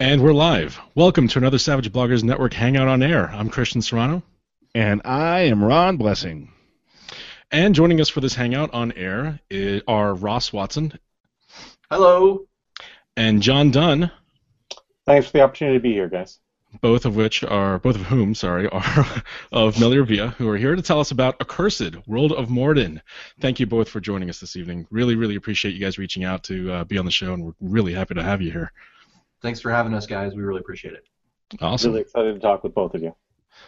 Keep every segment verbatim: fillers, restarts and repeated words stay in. And we're live. Welcome to another Savage Bloggers Network Hangout on Air. I'm Christian Serrano. And I am Ron Blessing. And joining us for this Hangout on Air are Ross Watson. Hello. And John Dunn. Thanks for the opportunity to be here, guys. Both of which are, both of whom, sorry, are of Via, who are here to tell us about Accursed, World of Morden. Thank you both for joining us this evening. Really, really appreciate you guys reaching out to uh, be on the show, and we're really happy to have you here. Thanks for having us, guys. We really appreciate it. Awesome. Really excited to talk with both of you.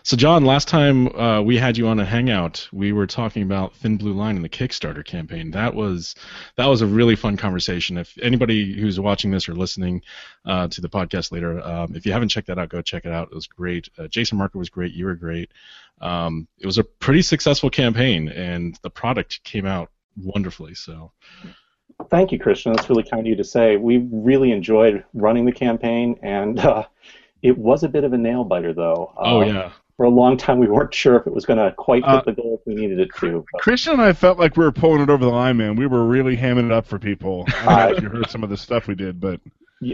So, John, last time uh, we had you on a hangout, we were talking about Thin Blue Line and the Kickstarter campaign. That was that was a really fun conversation. If anybody who's watching this or listening uh, to the podcast later, um, if you haven't checked that out, go check it out. It was great. Uh, Jason Marker was great. You were great. Um, it was a pretty successful campaign, and the product came out wonderfully. So. Thank you, Christian. That's really kind of you to say. We really enjoyed running the campaign, and uh, it was a bit of a nail-biter, though. Oh, um, yeah. For a long time, we weren't sure if it was going to quite hit uh, the goal if we needed it to. But. Christian and I felt like we were pulling it over the line, man. We were really hamming it up for people. I don't know if you heard some of the stuff we did, but...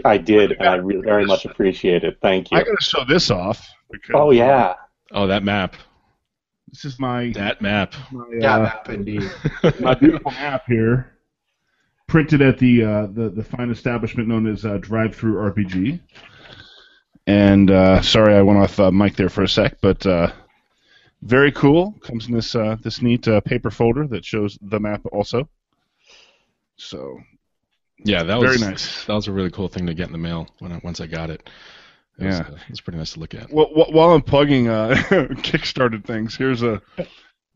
I did, and I really, very much appreciate it. Thank you. I got to show this off. Because, oh, yeah. Oh, that map. This is my... That map. My, that uh, map, indeed. My beautiful map here. Printed at the, uh, the the fine establishment known as uh, DriveThruRPG, and uh, sorry I went off uh, mic there for a sec, but uh, very cool. Comes in this uh, this neat uh, paper folder that shows the map also. So yeah, that was very nice. That was a really cool thing to get in the mail when I, once I got it. it yeah, was, uh, it was pretty nice to look at. Well, while I'm plugging uh, Kickstarter things, here's a.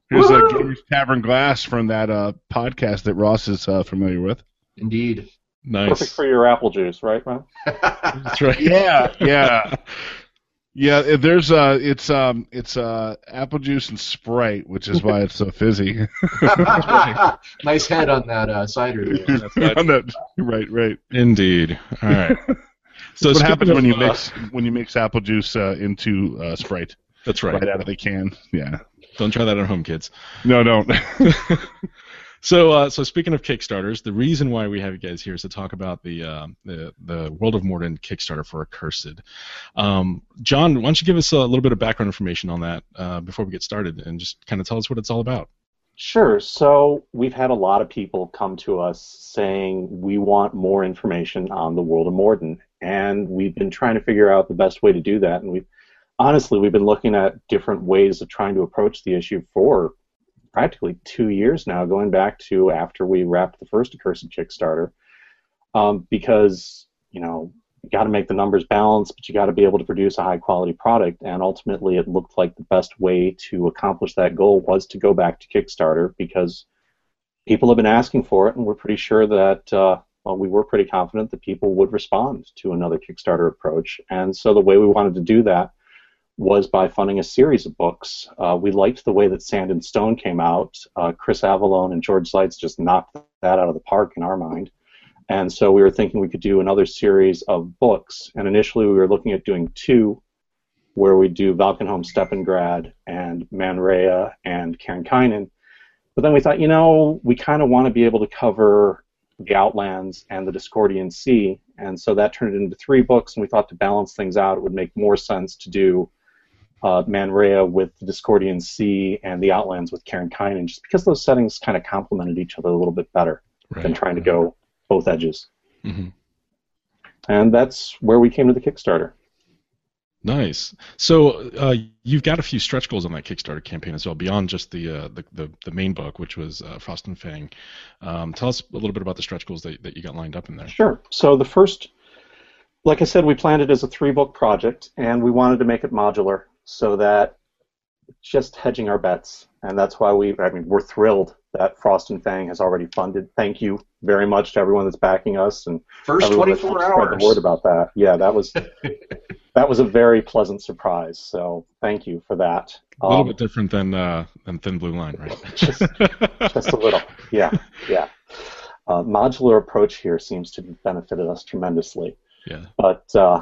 Here's a Gamer's Tavern Glass from that uh, podcast that Ross is uh, familiar with. Indeed. Nice. Perfect for your apple juice, right, Ron? That's right. Yeah, yeah. Yeah, there's uh it's um it's uh apple juice and Sprite, which is why it's so fizzy. Nice head on that uh, cider. Yeah, that's right. On that, right, right. Indeed. All right. So what happens when you uh, mix when you mix apple juice uh, into uh, Sprite? That's right. Right out of the can. Yeah. Don't try that at home, kids. No, don't. so, uh, so speaking of Kickstarters, the reason why we have you guys here is to talk about the uh, the, the World of Morden Kickstarter for Accursed. Um, John, why don't you give us a little bit of background information on that uh, before we get started, and just kind of tell us what it's all about. Sure. So we've had a lot of people come to us saying we want more information on the World of Morden, and we've been trying to figure out the best way to do that, and we've honestly, we've been looking at different ways of trying to approach the issue for practically two years now, going back to after we wrapped the first Accursed Kickstarter, um, because, you know, you got to make the numbers balance, but you got to be able to produce a high-quality product, and ultimately it looked like the best way to accomplish that goal was to go back to Kickstarter, because people have been asking for it, and we're pretty sure that... Uh, Well, we were pretty confident that people would respond to another Kickstarter approach, and so the way we wanted to do that was by funding a series of books. Uh, we liked the way that Sand and Stone came out. Uh, Chris Avalone and George Zeitz just knocked that out of the park in our mind. And so we were thinking we could do another series of books. And initially we were looking at doing two, where we do Valkenholm, Steppengrad, and Manrea, and Caern Cynan. But then we thought, you know, we kind of want to be able to cover the Outlands and the Discordian Sea. And so that turned into three books, and we thought to balance things out, it would make more sense to do Uh, Manrea with the Discordian Sea and the Outlands with Caern Cynan, just because those settings kind of complemented each other a little bit better right, than trying right. to go both edges. Mm-hmm. And that's where we came to the Kickstarter. Nice. So uh, you've got a few stretch goals on that Kickstarter campaign as well, beyond just the uh, the, the the main book, which was uh, Frost and Fang. Um, tell us a little bit about the stretch goals that, that you got lined up in there. Sure. So the first, like I said, we planned it as a three-book project, and we wanted to make it modular, so that just hedging our bets. And that's why we, I mean, we're thrilled that Frost and Fang has already funded. Thank you very much to everyone that's backing us. And first twenty-four hours. Spread the word about that. Yeah, that was that was a very pleasant surprise. So thank you for that. A little um, bit different than uh, than Thin Blue Line, right? just, just a little. Yeah, yeah. Uh, modular approach here seems to have benefited us tremendously. Yeah. But. Uh,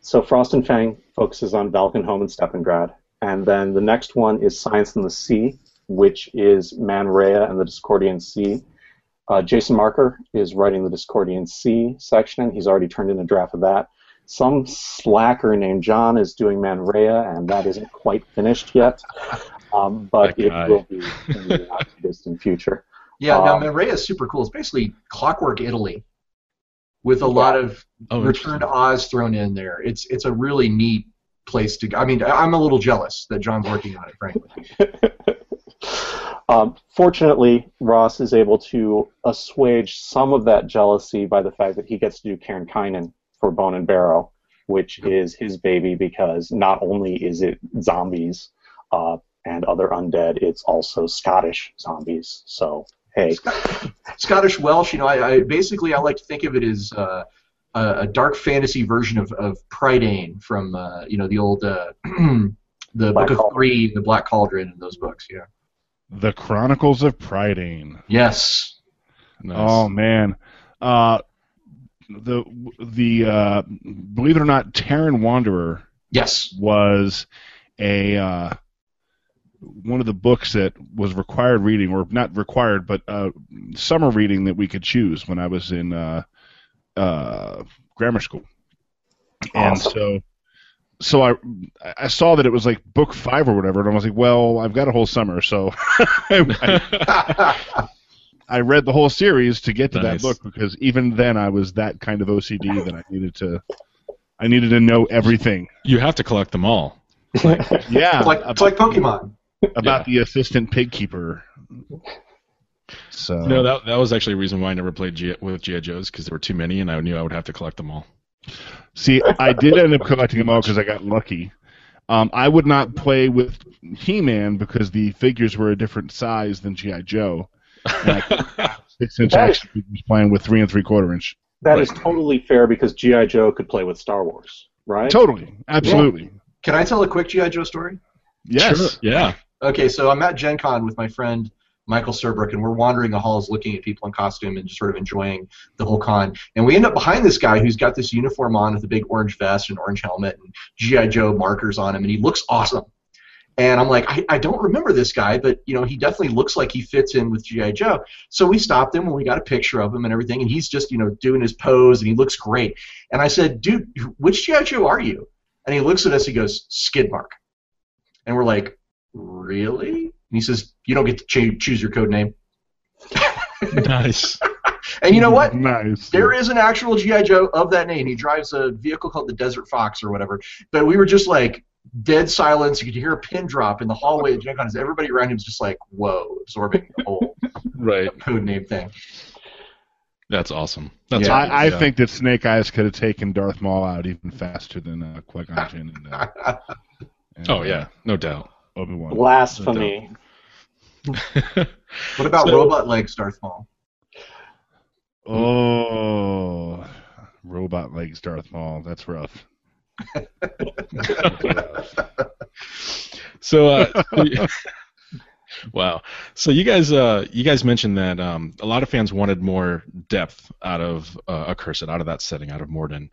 So Frost and Fang focuses on Valkenholm and Steppengrad, and then the next one is Science in the Sea, which is Manrea and the Discordian Sea. Uh, Jason Marker is writing the Discordian Sea section, and he's already turned in a draft of that. some slacker named John is doing Manrea, and that isn't quite finished yet. Um, but it will be in the not distant future. Yeah, um, now Manrea is super cool. It's basically Clockwork Italy with a yeah. lot of oh, Return to Oz thrown in there. It's it's a really neat place to go. I mean, I'm a little jealous that John's working on it, frankly. Um, fortunately, Ross is able to assuage some of that jealousy by the fact that he gets to do Caern Cynan for Bone and Barrow, which is his baby, because not only is it zombies uh, and other undead, it's also Scottish zombies. So, hey. Scot- Scottish Welsh, you know, I, I basically I like to think of it as uh, a dark fantasy version of, of Prydain from, uh, you know, the old, uh, the Black Book of Three, the Black Cauldron, and those books, yeah. The Chronicles of Prydain. Yes. Nice. Oh man, uh, the the uh, believe it or not, Terran Wanderer. Yes. Was a uh, one of the books that was required reading, or not required, but uh, summer reading that we could choose when I was in uh, uh, grammar school. Awesome. And so. So I I saw that it was like book five or whatever, and I was like, well, I've got a whole summer, so I, I read the whole series to get to nice. that book, because even then I was that kind of O C D that I needed to I needed to know everything. You have to collect them all. Like, yeah, it's like, it's like Pokemon. About yeah. the assistant pig keeper. So no, that that was actually a reason why I never played G- with G I. Joes, because there were too many, and I knew I would have to collect them all. See, I did end up collecting them all because I got lucky. Um, I would not play with He-Man because the figures were a different size than G I. Joe. And I six-inch action figures playing with three and three-quarter inch. That but, is totally fair, because G I. Joe could play with Star Wars, right? Totally, absolutely. Yeah. Can I tell a quick G I. Joe story? Yes. Sure. Yeah. Okay, so I'm at Gen Con with my friend Michael Serbrook, and we're wandering the halls looking at people in costume and just sort of enjoying the whole con. And we end up behind this guy who's got this uniform on with a big orange vest and orange helmet and G I. Joe markers on him, and he looks awesome. And I'm like, I, I don't remember this guy, but you know, he definitely looks like he fits in with G I. Joe. So we stopped him, and we got a picture of him and everything, and he's just, you know, doing his pose, and he looks great. And I said, dude, which G I. Joe are you? And he looks at us, he goes, Skidmark. And we're like, really? And he says, you don't get to ch- choose your code name. Nice. And you know what? Nice. There is an actual G I. Joe of that name. He drives a vehicle called the Desert Fox or whatever. But we were just like dead silence. You could hear a pin drop in the hallway of Gen Con. Everybody around him is just like, whoa, absorbing the whole right. code name thing. That's awesome. That's yeah, awesome. I, I yeah. think that Snake Eyes could have taken Darth Maul out even faster than uh, Qui-Gon Jinn. And, uh, and, oh, yeah. No doubt. Obi-Wan. Blasphemy. What about so, Robot Legs Darth Maul? Oh, Robot Legs Darth Maul. That's rough. so, uh, wow. So you guys, uh, you guys mentioned that um, a lot of fans wanted more depth out of uh, Accursed, out of that setting, out of Morden.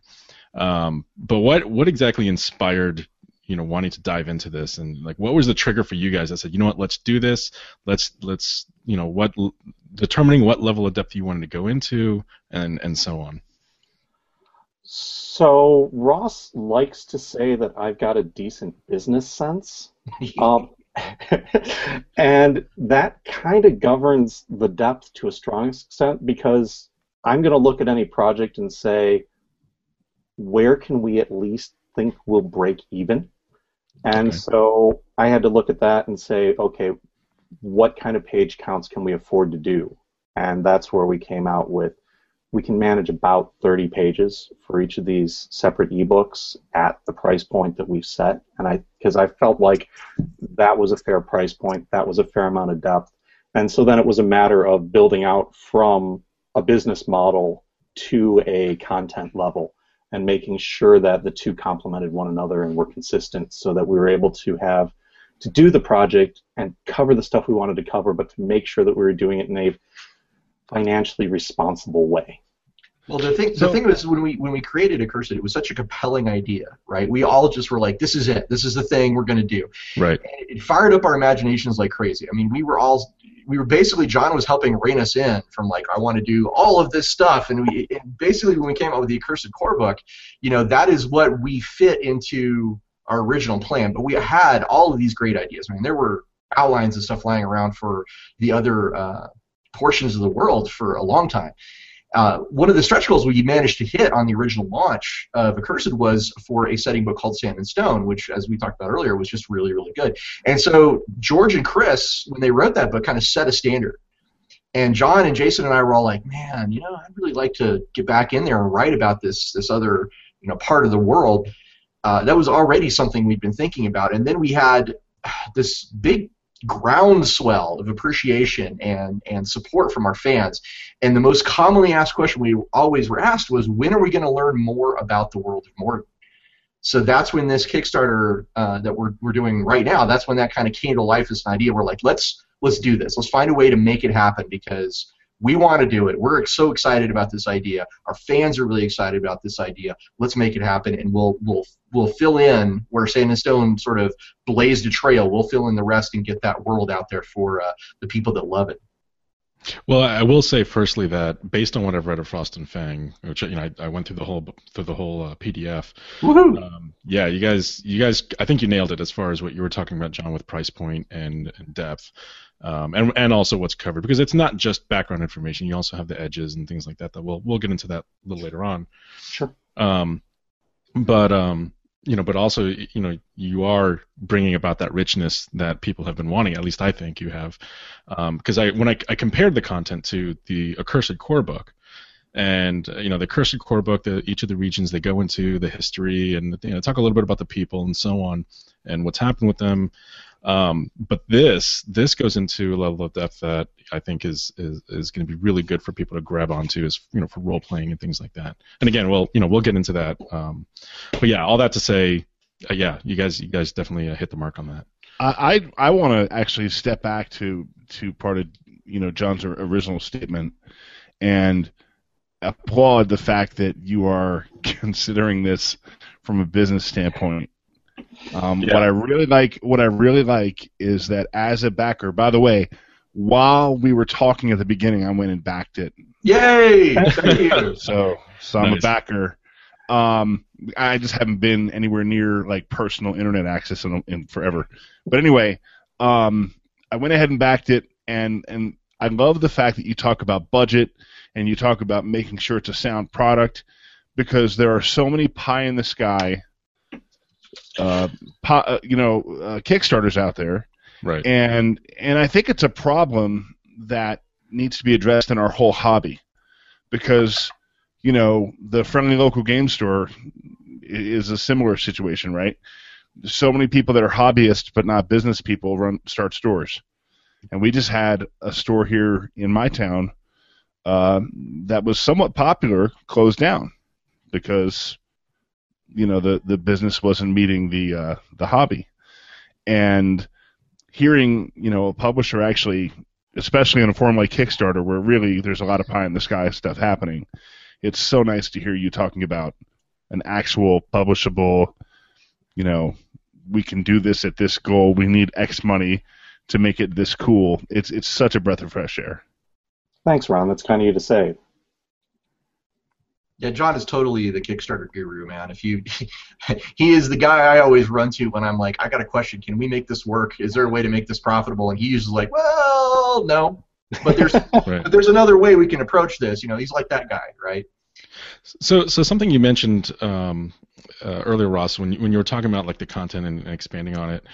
Um, but what, what exactly inspired? You know, wanting to dive into this, and like, what was the trigger for you guys that said, you know what, let's do this, let's, let's, you know, what, determining what level of depth you wanted to go into, and, and so on. So Ross likes to say that I've got a decent business sense, um, and that kind of governs the depth to a strong extent, because I'm going to look at any project and say, where can we at least think we'll break even? And okay. so I had to look at that and say, okay, what kind of page counts can we afford to do? And that's where we came out with, we can manage about thirty pages for each of these separate ebooks at the price point that we've set. And I, because I felt like that was a fair price point, that was a fair amount of depth. And so then it was a matter of building out from a business model to a content level, and making sure that the two complemented one another and were consistent, so that we were able to have to do the project and cover the stuff we wanted to cover, but to make sure that we were doing it in a financially responsible way. Well, the thing so, the thing was, when we when we created Accursed, it was such a compelling idea, right? We all just were like, this is it. This is the thing we're going to do. Right. It fired up our imaginations like crazy. I mean, we were all we were basically, John was helping rein us in from like, I want to do all of this stuff. And we and basically, when we came up with the Accursed Core Book, you know, that is what we fit into our original plan. But we had all of these great ideas. I mean, there were outlines and stuff lying around for the other uh, portions of the world for a long time. Uh, one of the stretch goals we managed to hit on the original launch of Accursed was for a setting book called Sand and Stone, which, as we talked about earlier, was just really, really good. And so George and Chris, when they wrote that book, kind of set a standard. And John and Jason and I were all like, man, you know, I'd really like to get back in there and write about this this other, you know, part of the world. Uh, that was already something we'd been thinking about. And then we had this big groundswell of appreciation and, and support from our fans. And the most commonly asked question we always were asked was, when are we going to learn more about the World of Morden? So that's when this Kickstarter uh, that we're, we're doing right now, that's when that kind of came to life as an idea. We're like, let's let's do this. Let's find a way to make it happen because we want to do it. We're so excited about this idea. Our fans are really excited about this idea. Let's make it happen, and we'll we'll we'll fill in where Sand and Stone sort of blazed a trail. We'll fill in the rest and get that world out there for uh, the people that love it. Well, I will say firstly that based on what I've read of Frost and Fang, which you know I, I went through the whole through the whole uh, P D F. Woohoo! Um, yeah, you guys, you guys, I think you nailed it as far as what you were talking about, John, with price point and, and depth, um, and and also what's covered, because it's not just background information. You also have the edges and things like that. That we'll we'll get into that a little later on. Sure. Um, but um. You know, but also, you know, you are bringing about that richness that people have been wanting. At least I think you have, because um, I when I, I compared the content to the Accursed Core Book, and you know, the Accursed Core Book, the, each of the regions they go into, the history, and you know, talk a little bit about the people and so on, and what's happened with them. Um, but this this goes into a level of depth that I think is is, is going to be really good for people to grab onto, is you know for role playing and things like that. And again, well, you know, we'll get into that. Um, but yeah, all that to say, uh, yeah, you guys you guys definitely uh, hit the mark on that. I I, I want to actually step back to to part of you know John's original statement and applaud the fact that you are considering this from a business standpoint. Um, yeah. What I really like, what I really like, is that as a backer. By the way, while we were talking at the beginning, I went and backed it. Yay! Thank you. So, so I'm nice. a backer. Um, I just haven't been anywhere near like personal internet access in, in forever. But anyway, um, I went ahead and backed it, and and I love the fact that you talk about budget and you talk about making sure it's a sound product, because there are so many pie in the sky. Uh, po- uh, you know, uh, Kickstarters out there, right? And and I think it's a problem that needs to be addressed in our whole hobby, because you know the friendly local game store is a similar situation, right? So many people that are hobbyists but not business people run start stores, and we just had a store here in my town uh, that was somewhat popular closed down because. You know the, the business wasn't meeting the uh, the hobby, and hearing you know a publisher actually, especially in a forum like Kickstarter, where really there's a lot of pie in the sky stuff happening, it's so nice to hear you talking about an actual publishable. You know, we can do this at this goal. We need X money to make it this cool. It's it's such a breath of fresh air. Thanks, Ron. That's kind of you to say. Yeah, John is totally the Kickstarter guru, man. If you, he is the guy I always run to when I'm like, I got a question. Can we make this work? Is there a way to make this profitable? And he's usually like, well, no, but there's, right. but there's another way we can approach this. You know, he's like that guy, right? So, so something you mentioned um, uh, earlier, Ross, when you, when you were talking about like the content and, and expanding on it,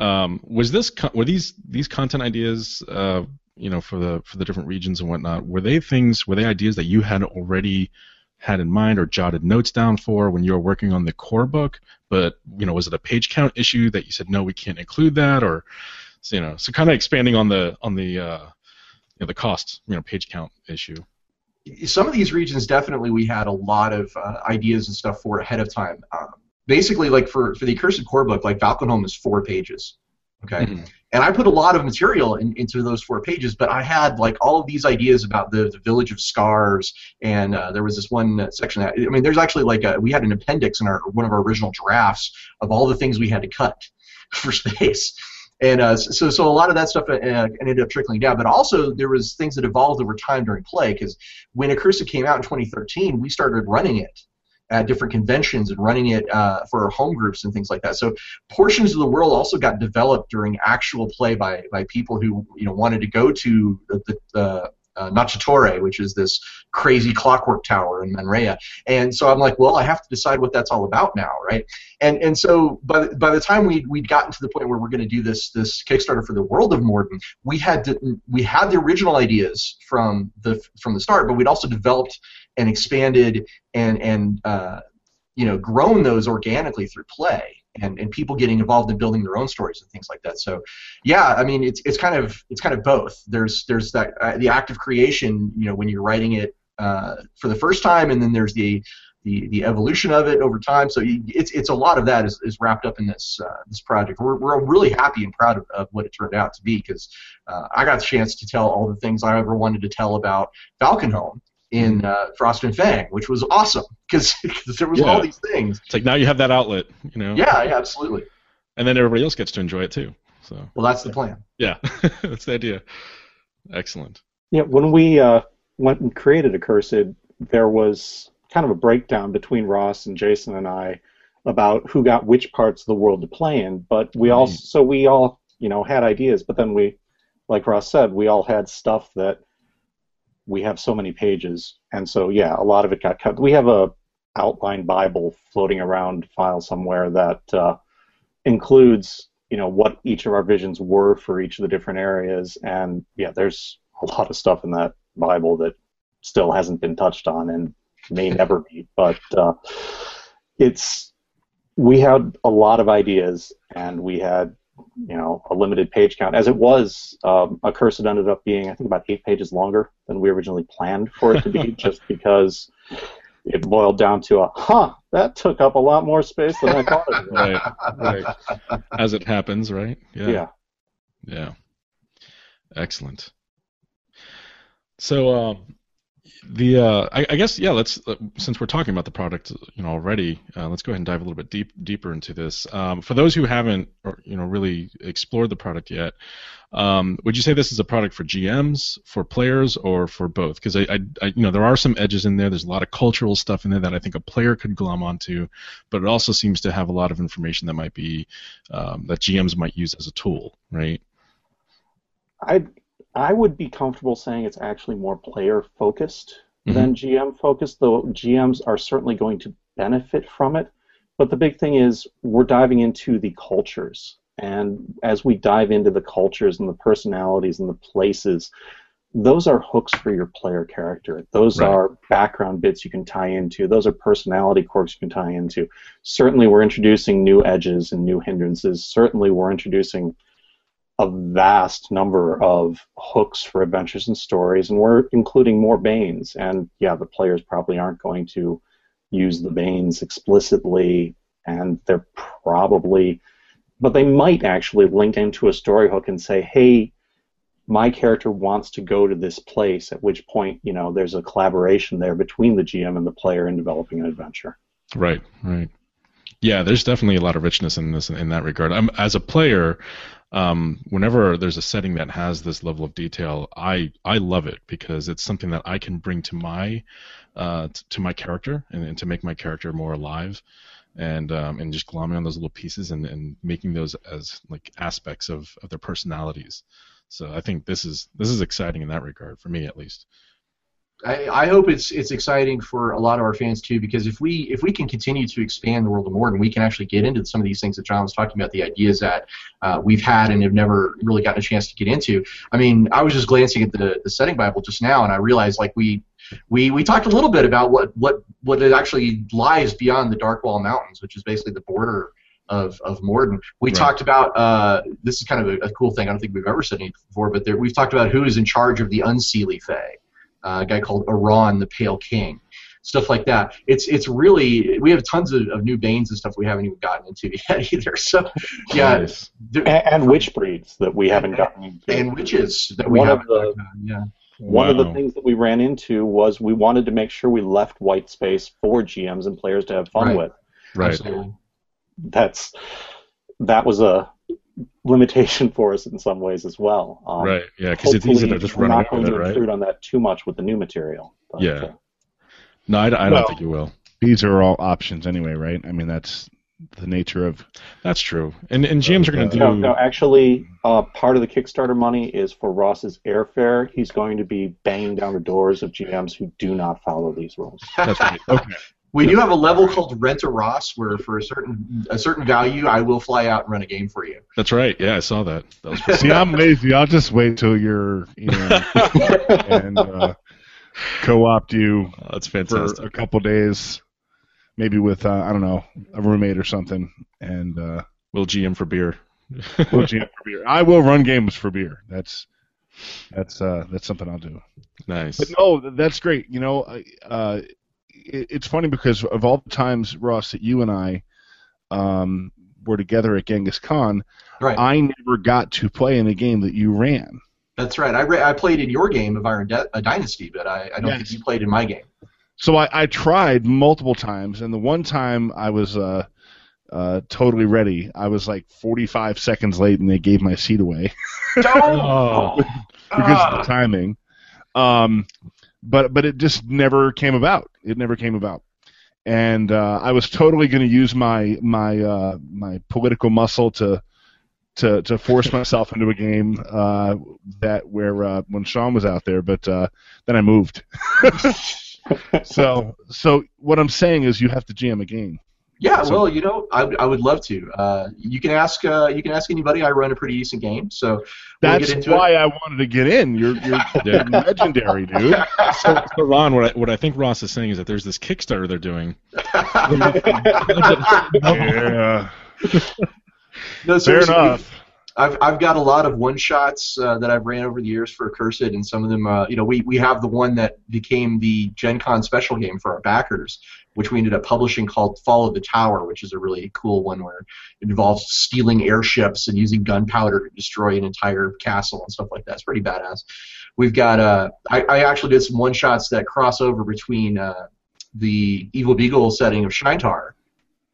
um, was this con- were these these content ideas, uh, you know, for the for the different regions and whatnot? Were they things? Were they ideas that you had already? Had in mind or jotted notes down for when you were working on the core book, but you know, was it a page count issue that you said no, we can't include that, or you know, so kind of expanding on the on the uh, you know, the cost, you know, page count issue. Some of these regions definitely we had a lot of uh, ideas and stuff for ahead of time. Um, basically, like for for the Accursed Core Book, like Valkenholm is four pages. Okay, mm-hmm. And I put a lot of material in, into those four pages, but I had like all of these ideas about the, the village of scars, and uh, there was this one uh, section that I mean, there's actually like a, we had an appendix in our one of our original drafts of all the things we had to cut for space. And uh, so, so a lot of that stuff uh, ended up trickling down. But also, there was things that evolved over time during play, because when Accursed came out in twenty thirteen, we started running it at different conventions and running it uh, for home groups and things like that. So portions of the world also got developed during actual play by by people who you know wanted to go to the, the uh, uh, Nachatore, which is this crazy clockwork tower in Manrea. And so I'm like, well, I have to decide what that's all about now, right? And and so by the, by the time we we'd gotten to the point where we're going to do this this Kickstarter for the World of Morden, we had to, we had the original ideas from the from the start, but we'd also developed and expanded and and uh, you know grown those organically through play and, and people getting involved in building their own stories and things like that. So yeah, I mean it's it's kind of it's kind of both. There's there's that uh, the act of creation, you know, when you're writing it uh, for the first time, and then there's the the the evolution of it over time. So you, it's it's a lot of that is, is wrapped up in this uh, this project. We're we're really happy and proud of, of what it turned out to be, because uh, I got the chance to tell all the things I ever wanted to tell about Valkenholm in uh, Frost and Fang, which was awesome, because there was yeah. all these things. It's like now you have that outlet, you know. Yeah, yeah, absolutely. And then everybody else gets to enjoy it too. So. Well, that's the plan. Yeah, that's the idea. Excellent. Yeah, when we uh, went and created Accursed, there was kind of a breakdown between Ross and Jason and I about who got which parts of the world to play in. But we right. all, so we all, you know, had ideas. But then we, like Ross said, we all had stuff that. We have so many pages, and so yeah, a lot of it got cut. We have a outline Bible floating around file somewhere that uh, includes, you know, what each of our visions were for each of the different areas, and yeah, there's a lot of stuff in that Bible that still hasn't been touched on and may never be. But uh, it's we had a lot of ideas, and we had. You know, a limited page count. As it was, um, Accursed ended up being, I think, about eight pages longer than we originally planned for it to be, just because it boiled down to a, huh, that took up a lot more space than I thought it would. Right, right. As it happens, right? Yeah. Yeah. Yeah. Excellent. So, um, the uh, I, I guess, yeah, let's, uh, since we're talking about the product, you know, already, uh, let's go ahead and dive a little bit deep, deeper into this. Um, for those who haven't, or, you know, really explored the product yet, um, would you say this is a product for G Ms, for players, or for both? Because I, I, I, you know, there are some edges in there. There's a lot of cultural stuff in there that I think a player could glom onto, but it also seems to have a lot of information that might be, um, that G Ms might use as a tool, right? I. I would be comfortable saying it's actually more player-focused mm-hmm. than G M-focused, though G Ms are certainly going to benefit from it. But the big thing is we're diving into the cultures. And as we dive into the cultures and the personalities and the places, those are hooks for your player character. Those right. are background bits you can tie into. Those are personality quirks you can tie into. Certainly we're introducing new edges and new hindrances. Certainly we're introducing a vast number of hooks for adventures and stories, and we're including more Banes. And yeah, the players probably aren't going to use the Banes explicitly, and they're probably, but they might actually link into a story hook and say, hey, my character wants to go to this place, at which point, you know, there's a collaboration there between the G M and the player in developing an adventure. Right, right. Yeah, there's definitely a lot of richness in this in that regard. I'm, as a player, Um, whenever there's a setting that has this level of detail, I, I love it, because it's something that I can bring to my uh, t- to my character and, and to make my character more alive, and um, and just glomming on those little pieces and, and making those as like aspects of, of their personalities. So I think this is this is exciting in that regard, for me at least. I, I hope it's it's exciting for a lot of our fans too, because if we if we can continue to expand the World of Morden, we can actually get into some of these things that John was talking about, the ideas that uh, we've had and have never really gotten a chance to get into. I mean, I was just glancing at the, the setting Bible just now, and I realized like we we we talked a little bit about what what what it actually lies beyond the Darkwall Mountains, which is basically the border of of Morden. We right. talked about uh, this is kind of a, a cool thing. I don't think we've ever said anything before, but there, we've talked about who is in charge of the Unseelie Fae. Uh, a guy called Aaron the Pale King, stuff like that. It's it's really, we have tons of, of new Banes and stuff we haven't even gotten into yet either. So yeah, nice. and, and witch breeds that we haven't gotten into. And witches that we one haven't of the, gotten into. Yeah. One wow. of the things that we ran into was we wanted to make sure we left white space for G Ms and players to have fun right. with. Right. Absolutely. That's that was a limitation for us in some ways as well. Um, right, yeah, because it's easy to just run away with it, right? We're not going to intrude on that too much with the new material. But, yeah. Uh, no, I, I don't well, think you will. These are all options anyway, right? I mean, that's the nature of... That's true. And and G Ms uh, are going to do... No, no actually, uh, part of the Kickstarter money is for Ross's airfare. He's going to be banging down the doors of G Ms who do not follow these rules. That's right. Okay. We do have a level called Rent a Ross, where for a certain a certain value, I will fly out and run a game for you. That's right. Yeah, I saw that. that was pretty See, I'm lazy. I'll just wait till you're, you know, and uh, co-opt you. Oh, that's fantastic. For a couple days, maybe with uh, I don't know, a roommate or something, and uh, we'll G M for beer. We'll G M for beer. I will run games for beer. That's that's uh, that's something I'll do. Nice. But no, that's great. You know. Uh, It's funny because of all the times, Ross, that you and I um, were together at Genghis Khan, right. I never got to play in a game that you ran. That's right. I, re- I played in your game of Iron De- Dynasty, but I, I don't yes. think you played in my game. So I, I tried multiple times, and the one time I was uh, uh, totally ready, I was like forty-five seconds late, and they gave my seat away. oh. Because ah. of the timing. Um But but it just never came about. It never came about, and uh, I was totally going to use my my uh, my political muscle to to to force myself into a game uh, that where uh, when Sean was out there. But uh, then I moved. so so what I'm saying is you have to G M a game. Yeah, so, well, you know, I, I would love to. Uh, you can ask uh, you can ask anybody. I run a pretty decent game, so we'll that's get into why it. I wanted to get in. You're, you're, you're legendary, dude. So, so Ron, what I, what I think Ross is saying is that there's this Kickstarter they're doing. yeah. no, Fair enough. I've I've got a lot of one shots uh, that I've ran over the years for Accursed, and some of them, uh, you know, we we have the one that became the Gen Con special game for our backers, which we ended up publishing called Fall of the Tower, which is a really cool one where it involves stealing airships and using gunpowder to destroy an entire castle and stuff like that. It's pretty badass. We've got, uh, I, I actually did some one-shots that cross over between uh, the Evil Beagle setting of Shyntar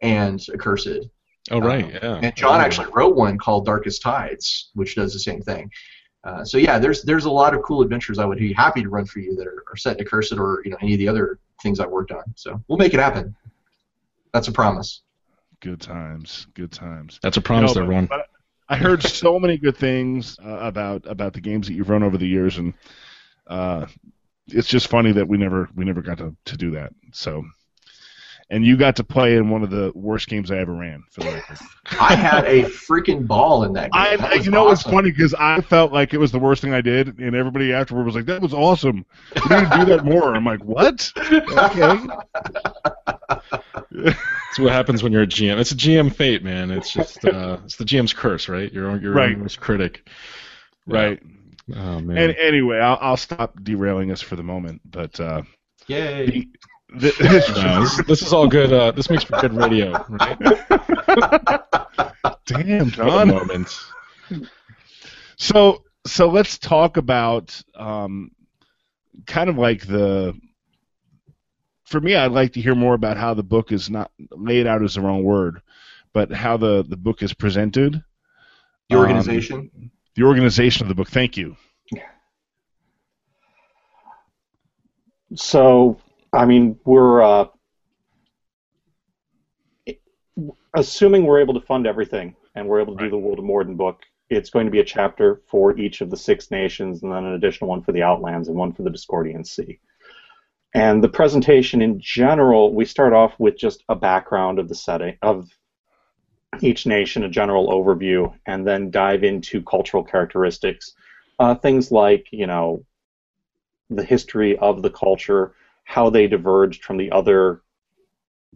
and Accursed. Oh, right, um, yeah. And John actually wrote one called Darkest Tides, which does the same thing. Uh, so yeah, there's there's a lot of cool adventures I would be happy to run for you that are, are set in Accursed or you know any of the other things I worked on. So we'll make it happen. That's a promise. Good times, good times. That's a promise, you know, everyone. But I heard so many good things uh, about about the games that you've run over the years, and uh, it's just funny that we never we never got to, to do that. So. And you got to play in one of the worst games I ever ran. For the record. I had a freaking ball in that game. I, that you know awesome. What's funny? Because I felt like it was the worst thing I did, and everybody afterward was like, that was awesome. We need to do that more. I'm like, what? Okay. That's what happens when you're a G M. It's a G M fate, man. It's just uh, it's the G M's curse, right? You're your right. own worst critic. Right. Yeah. Oh, man. And anyway, I'll, I'll stop derailing us for the moment. But uh, Yay. The, This, no, this, this is all good. Uh, this makes for good radio, right? Damn, John. Moments. So, so let's talk about um, kind of like the. For me, I'd like to hear more about how the book is not laid out is the wrong word, but how the, the book is presented. The organization. Um, the organization of the book. Thank you. So. I mean, we're uh, assuming we're able to fund everything, and we're able to right. do the World of Morden book. It's going to be a chapter for each of the six nations, and then an additional one for the Outlands, and one for the Discordian Sea. And the presentation in general, we start off with just a background of the setting of each nation, a general overview, and then dive into cultural characteristics, uh, things like you know the history of the culture. How they diverged from the other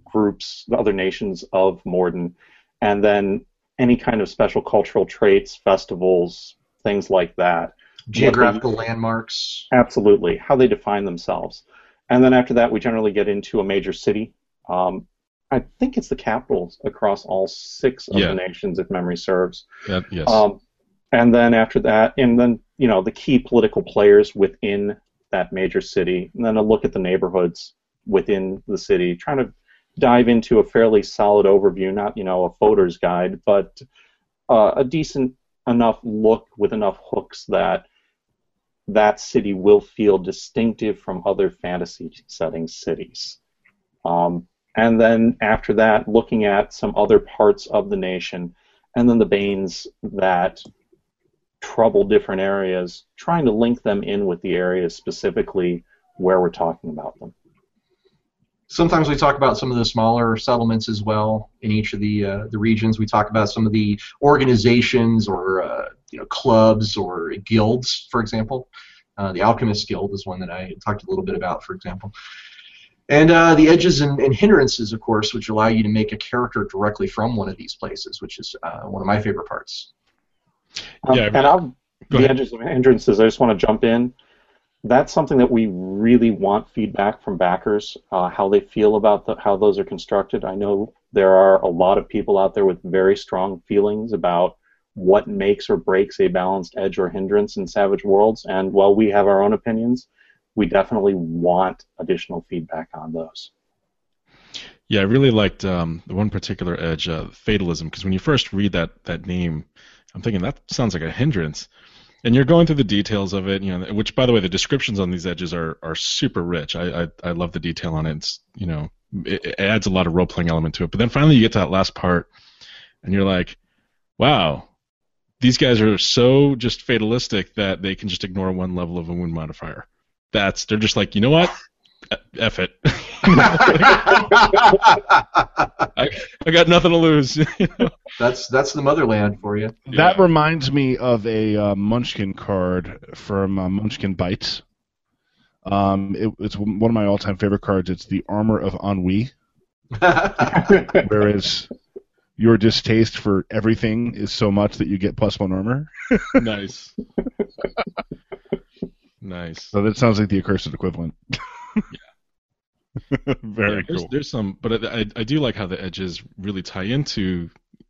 groups, the other nations of Morden, and then any kind of special cultural traits, festivals, things like that. Geographical they, landmarks. Absolutely. How they define themselves. And then after that, we generally get into a major city. Um, I think it's the capitals across all six of yeah. the nations, if memory serves. Yeah, yes. Um, and then after that, and then, you know, the key political players within that major city, and then a look at the neighborhoods within the city, trying to dive into a fairly solid overview, not, you know, a photo's guide, but uh, a decent enough look with enough hooks that that city will feel distinctive from other fantasy setting cities. Um, and then after that, looking at some other parts of the nation, and then the Banes that trouble different areas, trying to link them in with the areas specifically where we're talking about them. Sometimes we talk about some of the smaller settlements as well in each of the uh, the regions. We talk about some of the organizations or uh, you know, clubs or guilds, for example. Uh, the Alchemist Guild is one that I talked a little bit about, for example. And uh, the edges and, and hindrances, of course, which allow you to make a character directly from one of these places, which is uh, one of my favorite parts. Um, yeah, and I'll, the edges and hindrances, I just want to jump in. That's something that we really want feedback from backers, uh, how they feel about the, how those are constructed. I know there are a lot of people out there with very strong feelings about what makes or breaks a balanced edge or hindrance in Savage Worlds, and while we have our own opinions, we definitely want additional feedback on those. Yeah, I really liked um, the one particular edge, uh, fatalism, because when you first read that that name, I'm thinking, that sounds like a hindrance. And you're going through the details of it, you know. Which, by the way, the descriptions on these edges are, are super rich. I, I I love the detail on it. It's, you know, it, it adds a lot of role-playing element to it. But then finally you get to that last part, and you're like, wow, these guys are so just fatalistic that they can just ignore one level of a wound modifier. That's they're just like, you know what? F it. I, I got nothing to lose. You know? That's that's the motherland for you. That yeah. reminds me of a uh, Munchkin card from uh, Munchkin Bites. Um, it, it's one of my all-time favorite cards. It's the Armor of Ennui. Whereas your distaste for everything is so much that you get plus one armor. Nice. Nice. So that sounds like the Accursed equivalent. Yeah. Very yeah, there's, cool. There's some, but I, I do like how the edges really tie into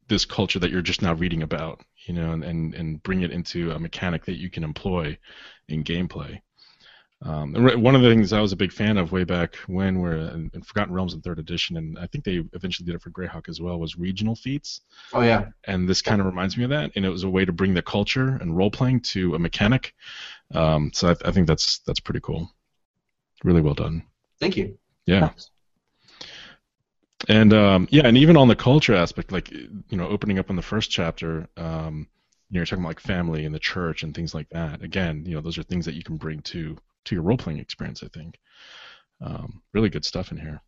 this culture that you're just now reading about, you know, and, and, and bring it into a mechanic that you can employ in gameplay. Um, and one of the things I was a big fan of way back when we're in, in Forgotten Realms in third edition, and I think they eventually did it for Greyhawk as well, was regional feats. Oh, yeah. And this kind of reminds me of that, and it was a way to bring the culture and role-playing to a mechanic. Um, so I, I think that's that's pretty cool. Really well done. Thank you. Yeah. Thanks. And um, yeah, and even on the culture aspect, like, you know, opening up in the first chapter, um, you know, you're talking about like family and the church and things like that. Again, you know, those are things that you can bring to to your role playing experience. I think um, really good stuff in here.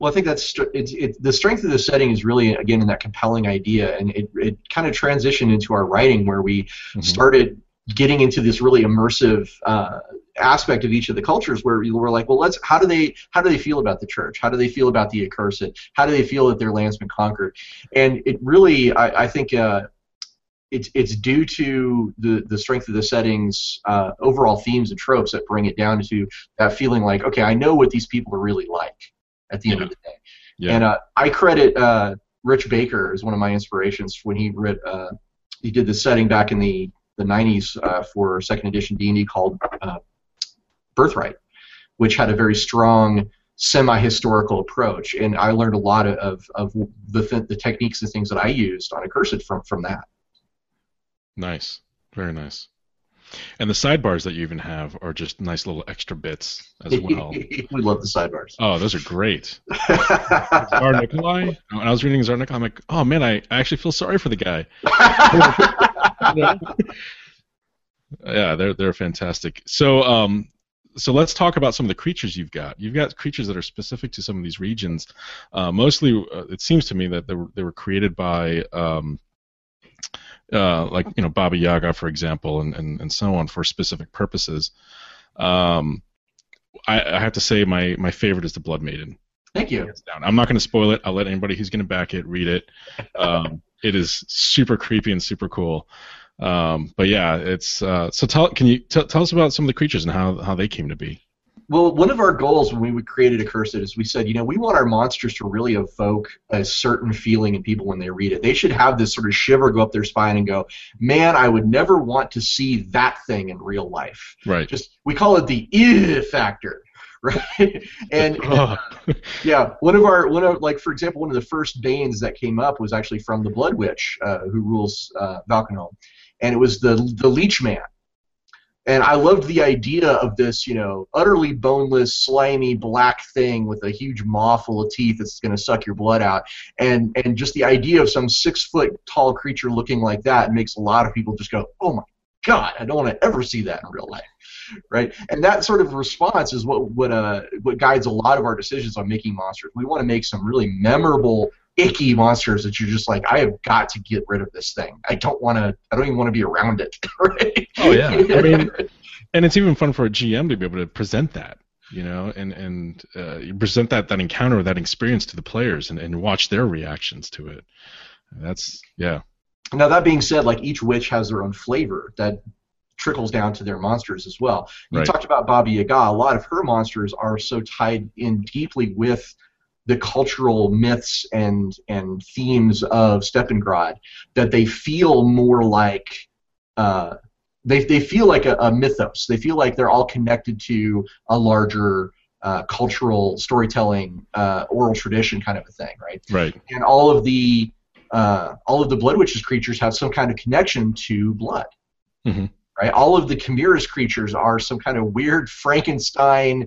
Well, I think that's it's it, the strength of the setting is really, again, in that compelling idea, and it it kind of transitioned into our writing where we mm-hmm. started getting into this really immersive uh, aspect of each of the cultures, where we were like, well, let's how do they how do they feel about the church? How do they feel about the accursed? How do they feel that their land's been conquered? And it really, I, I think, uh, it's it's due to the the strength of the setting's uh, overall themes and tropes that bring it down to that feeling like, okay, I know what these people are really like at the yeah. end of the day. Yeah. And uh, I credit uh, Rich Baker as one of my inspirations when he read uh, he did the setting back in the the nineties uh, for second edition D and D called uh, Birthright, which had a very strong semi-historical approach, and I learned a lot of, of the, th- the techniques and things that I used on Accursed from, from that. Nice. Very nice. And the sidebars that you even have are just nice little extra bits as well. We love the sidebars. Oh, those are great. Zar Nikolai. When I was reading Zar Nikolai, I'm like, oh man, I, I actually feel sorry for the guy. Yeah, they're they're fantastic. So um, so let's talk about some of the creatures you've got. You've got creatures that are specific to some of these regions. Uh, mostly, uh, it seems to me that they were they were created by. Um, Uh, like, you know, Baba Yaga, for example, and, and, and so on for specific purposes. Um, I, I have to say my, my favorite is the Blood Maiden. Thank you. I'm not going to spoil it. I'll let anybody who's going to back it read it. Um, it is super creepy and super cool. Um, but yeah, it's uh, so tell can you t- tell us about some of the creatures and how how they came to be? Well, one of our goals when we created Accursed is we said, you know, we want our monsters to really evoke a certain feeling in people when they read it. They should have this sort of shiver go up their spine and go, man, I would never want to see that thing in real life. Right. Just, we call it the ew factor, right? And uh, yeah, one of our one of like for example, one of the first Banes that came up was actually from the Blood Witch, uh, who rules uh, Valkenholm, and it was the the Leech Man. And I loved the idea of this, you know, utterly boneless, slimy, black thing with a huge maw full of teeth that's going to suck your blood out. And and just the idea of some six-foot-tall creature looking like that makes a lot of people just go, oh, my God, I don't want to ever see that in real life, right? And that sort of response is what, what, uh, what guides a lot of our decisions on making monsters. We want to make some really memorable, icky monsters that you're just like, I have got to get rid of this thing. I don't want to, I don't even want to be around it. Right? Oh, yeah. I mean, and it's even fun for a G M to be able to present that, you know, and, and uh, you present that, that encounter, that experience to the players and, and watch their reactions to it. That's, yeah. Now, that being said, like, each witch has their own flavor that trickles down to their monsters as well. You right. talked about Baba Yaga. A lot of her monsters are so tied in deeply with the cultural myths and and themes of Steppengrad that they feel more like uh, they they feel like a, a mythos. They feel like they're all connected to a larger uh, cultural storytelling, uh, oral tradition kind of a thing, right? Right. And all of the uh, all of the Blood Witch's creatures have some kind of connection to blood, mm-hmm. right? All of the Chimera's creatures are some kind of weird Frankenstein,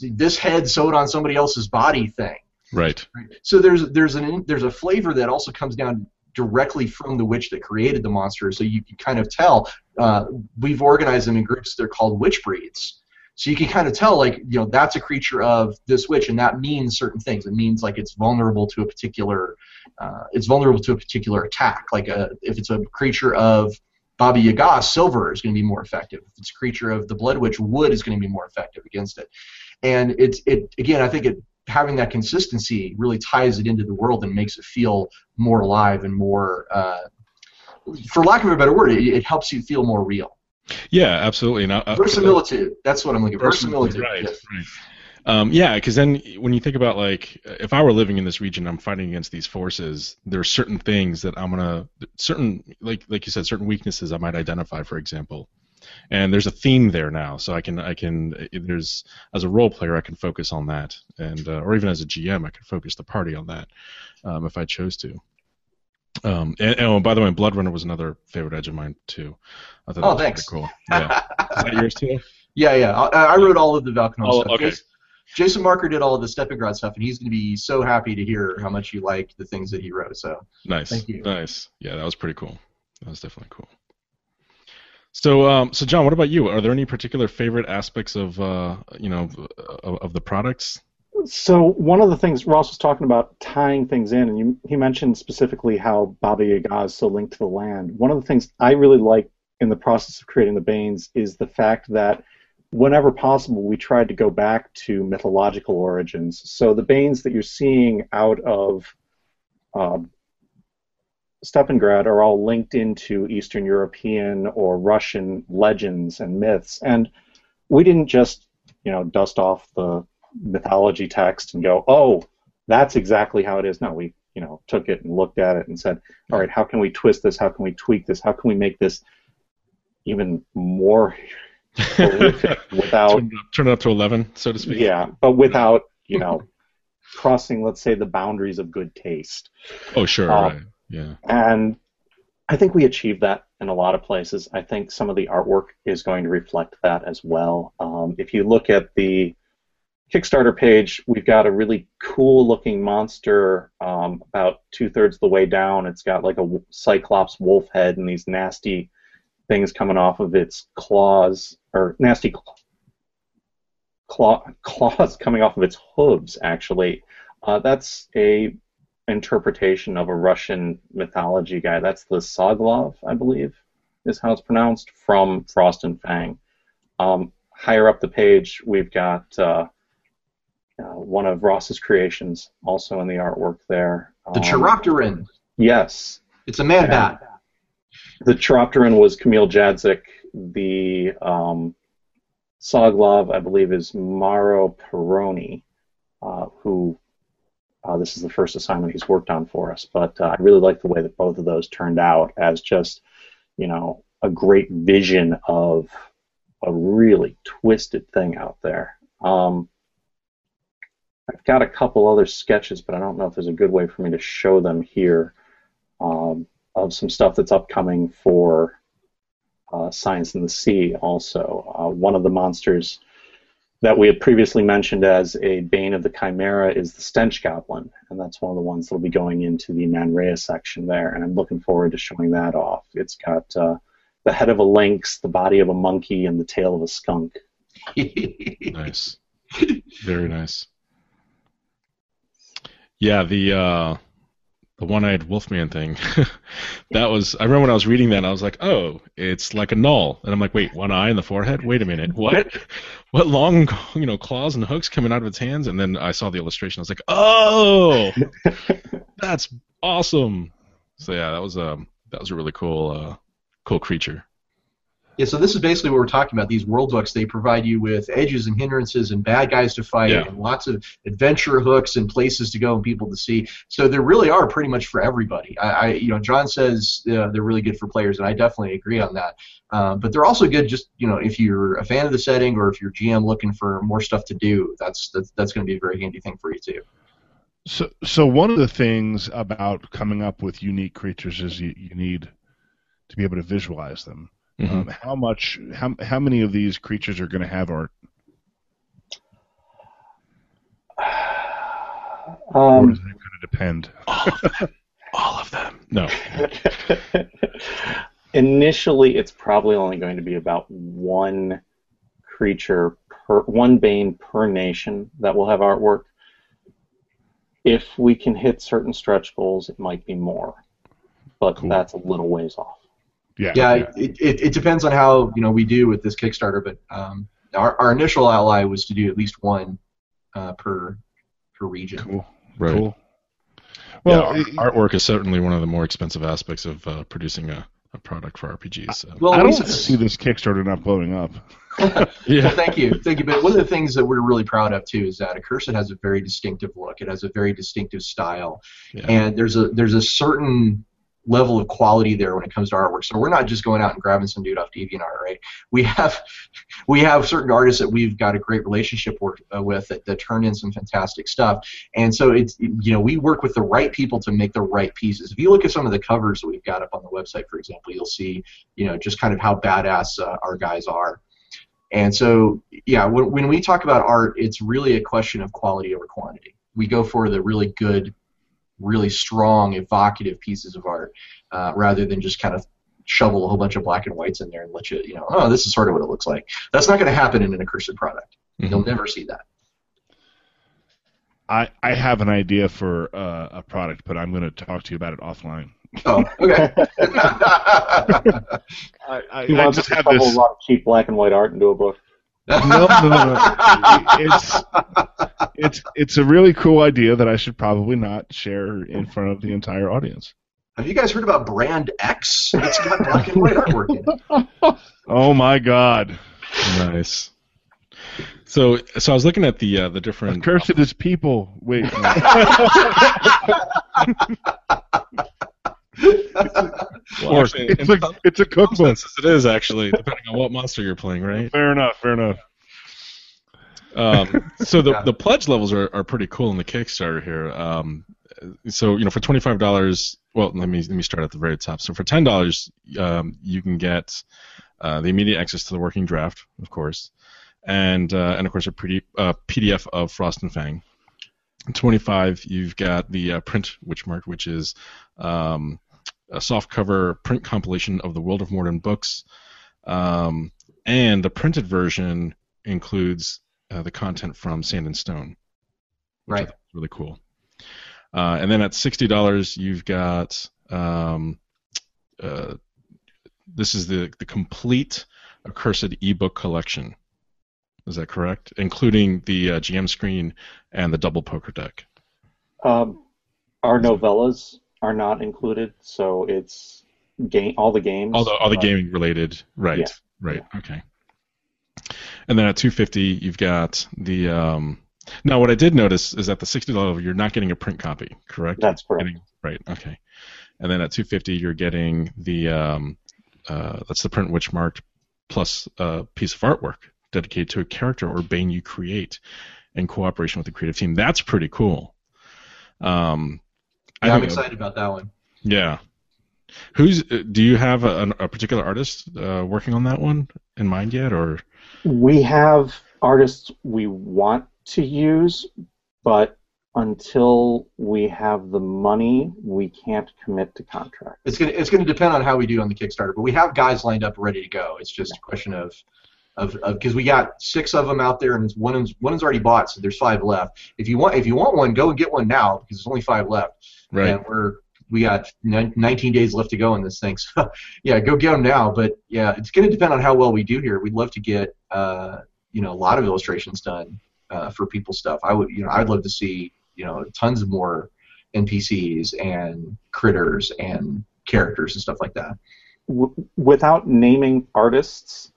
this head sewed on somebody else's body thing. Right. So there's there's an there's a flavor that also comes down directly from the witch that created the monster. So you can kind of tell. Uh, we've organized them in groups. They're called witch breeds. So you can kind of tell, like, you know, that's a creature of this witch, and that means certain things. It means like it's vulnerable to a particular, uh, it's vulnerable to a particular attack. Like a, if it's a creature of Baba Yaga, silver is going to be more effective. If it's a creature of the Blood Witch, wood is going to be more effective against it. And it's it again. I think it. Having that consistency really ties it into the world and makes it feel more alive and more, uh, for lack of a better word, it, it helps you feel more real. Yeah, absolutely. And I, Verisimilitude. I, that's what I'm looking for. Verisimilitude. Right, yes. right. Um, yeah, because then when you think about, like, if I were living in this region, I'm fighting against these forces, there are certain things that I'm going to, certain, like like you said, certain weaknesses I might identify, for example. And there's a theme there now, so I can I can there's as a role player I can focus on that, and uh, or even as a G M I can focus the party on that um, if I chose to. Um, and, and oh, by the way, Bloodrunner was another favorite edge of mine too. I thought oh, that was thanks. Cool. Yeah, is that yours too? Yeah, yeah. I, I wrote all of the Valkenholm oh, stuff. Okay. Jason, Jason Marker did all of the Steppengrad stuff, and he's going to be so happy to hear how much you liked the things that he wrote. So nice, thank you. Nice. Yeah, that was pretty cool. That was definitely cool. So, um, so John, what about you? Are there any particular favorite aspects of, uh, you know, of, of the products? So, one of the things Ross was talking about, tying things in, and you, he mentioned specifically how Baba Yaga is so linked to the land. One of the things I really like in the process of creating the Banes is the fact that, whenever possible, we tried to go back to mythological origins. So, the Banes that you're seeing out of uh, Steppengrad are all linked into Eastern European or Russian legends and myths, and we didn't just, you know, dust off the mythology text and go, oh, that's exactly how it is. No, we, you know, took it and looked at it and said, all right, how can we twist this? How can we tweak this? How can we make this even more horrific without... Turn it up, turn it up to eleven, so to speak. Yeah, but without, you know, crossing, let's say, the boundaries of good taste. Oh, sure, um, right. Yeah. And I think we achieved that in a lot of places. I think some of the artwork is going to reflect that as well. Um, if you look at the Kickstarter page, we've got a really cool-looking monster um, about two-thirds of the way down. It's got like a cyclops wolf head and these nasty things coming off of its claws, or nasty cl- claw, claws coming off of its hooves, actually. Uh, that's a... interpretation of a Russian mythology guy. That's the Soglov, I believe, is how it's pronounced, from Frost and Fang. Um, higher up the page, we've got uh, uh, one of Ross's creations, also in the artwork there. Um, the Chiropteran. Yes. It's a man bat. The Chiropteran was Kamil Jadzik. The um, Soglov, I believe, is Mauro Peroni, uh, who... Uh, this is the first assignment he's worked on for us, but uh, I really like the way that both of those turned out as just, you know, a great vision of a really twisted thing out there. Um, I've got a couple other sketches, but I don't know if there's a good way for me to show them here, um, of some stuff that's upcoming for uh, Science in the Sea also. Uh, one of the monsters that we had previously mentioned as a Bane of the Chimera is the Stench Goblin, and that's one of the ones that will be going into the Manrea section there, and I'm looking forward to showing that off. It's got uh, the head of a lynx, the body of a monkey, and the tail of a skunk. Nice. Very nice. Yeah, the uh, the one-eyed wolfman thing. That was, I remember when I was reading that, and I was like, oh, it's like a gnoll. And I'm like, wait, one eye in the forehead? Wait a minute, what? What long, you know, claws and hooks coming out of its hands? And then I saw the illustration. I was like, oh, that's awesome. So yeah, that was um, that was a really cool, uh, cool creature. Yeah, so this is basically what we're talking about. These world books, they provide you with edges and hindrances and bad guys to fight, yeah, and lots of adventure hooks and places to go and people to see. So there really are pretty much for everybody. I, I you know, John says uh, they're really good for players, and I definitely agree on that. Um, but they're also good just, you know, if you're a fan of the setting or if you're G M looking for more stuff to do, that's that's, that's going to be a very handy thing for you too. So, so one of the things about coming up with unique creatures is you, you need to be able to visualize them. Mm-hmm. Um, how much? How how many of these creatures are going to have art? Um, or is it going to depend? All of them. All of them. No. Initially, it's probably only going to be about one creature per one Bane per nation that will have artwork. If we can hit certain stretch goals, it might be more, but cool. That's a little ways off. Yeah, yeah, yeah. It, it, it depends on how, you know, we do with this Kickstarter, but um, our, our initial ally was to do at least one uh, per per region. Cool, right. Cool. Well, yeah, our, artwork is certainly one of the more expensive aspects of uh, producing a, a product for R P Gs. So. Well, I don't want to see this Kickstarter not blowing up. Yeah. Well, thank you, thank you. But one of the things that we're really proud of too is that Accursed has a very distinctive look. It has a very distinctive style, yeah, and there's a there's a certain level of quality there when it comes to artwork. So we're not just going out and grabbing some dude off DeviantArt, right? We have we have certain artists that we've got a great relationship work, uh, with that, that turn in some fantastic stuff. And so it's, you know, we work with the right people to make the right pieces. If you look at some of the covers that we've got up on the website, for example, you'll see, you know, just kind of how badass uh, our guys are. And so, yeah, when, when we talk about art, it's really a question of quality over quantity. We go for the really good, really strong, evocative pieces of art, uh, rather than just kind of shovel a whole bunch of black and whites in there and let you, you know, oh, this is sort of what it looks like. That's not going to happen in an Accursed product. Mm-hmm. You'll never see that. I I have an idea for uh, a product, but I'm going to talk to you about it offline. Oh, okay. I, I, you I just have this... a lot of cheap black and white art into a book. no, no, no, no. It's, it's, it's a really cool idea that I should probably not share in front of the entire audience. Have you guys heard about Brand X? It's got black and white artwork in it. Oh, my God. Nice. So, so I was looking at the uh, the different... Accursed is his people. Wait. Well, actually, it's, a, some, it's a cookbook. It is, actually, depending on what monster you're playing, right? Fair enough, fair enough. Um, so the, yeah. the pledge levels are, are pretty cool in the Kickstarter here. Um, so, you know, for twenty-five dollars, well, let me, let me start at the very top. So for ten dollars, um, you can get uh, the immediate access to the working draft, of course, and, uh, and of course, a P D F of Frost and Fang. twenty-five, you've got the uh, print witch mark, which is um, a softcover print compilation of the World of Morden books, um, and the printed version includes uh, the content from Sand and Stone, which right? Is really cool. Uh, and then at sixty dollars, you've got um, uh, this is the the complete Accursed ebook collection. Is that correct? Including the uh, G M screen and the double poker deck. Um, our novellas are not included, so it's game, all the games. All the, all the uh, gaming related, right? Yeah, right. Yeah. Okay. And then at two hundred fifty dollars, you've got the. Um, now, what I did notice is at the sixty dollars level, you're not getting a print copy, correct? That's correct. Getting, right. Okay. And then at two hundred fifty dollars, you're getting the. Um, uh, that's the print witch marked plus a uh, piece of artwork dedicated to a character or Bane you create. in cooperation with the creative team. That's pretty cool. Um, yeah, I I'm excited about that one. Yeah. Who's do you have a, a particular artist uh, working on that one in mind yet, or? We have artists we want to use, but until we have the money, we can't commit to contract. It's gonna it's gonna depend on how we do on the Kickstarter, but we have guys lined up ready to go. It's just yeah. a question of of because we got six of them out there, and one is one is already bought, so there's five left. If you want if you want one, go and get one now because there's only five left. Right. And we're We got nineteen days left to go in this thing, so yeah, go get them now. But yeah, it's going to depend on how well we do here. We'd love to get uh, you know a lot of illustrations done uh, for people's stuff. I would you know I'd love to see you know tons more N P Cs and critters and characters and stuff like that. Without naming artists,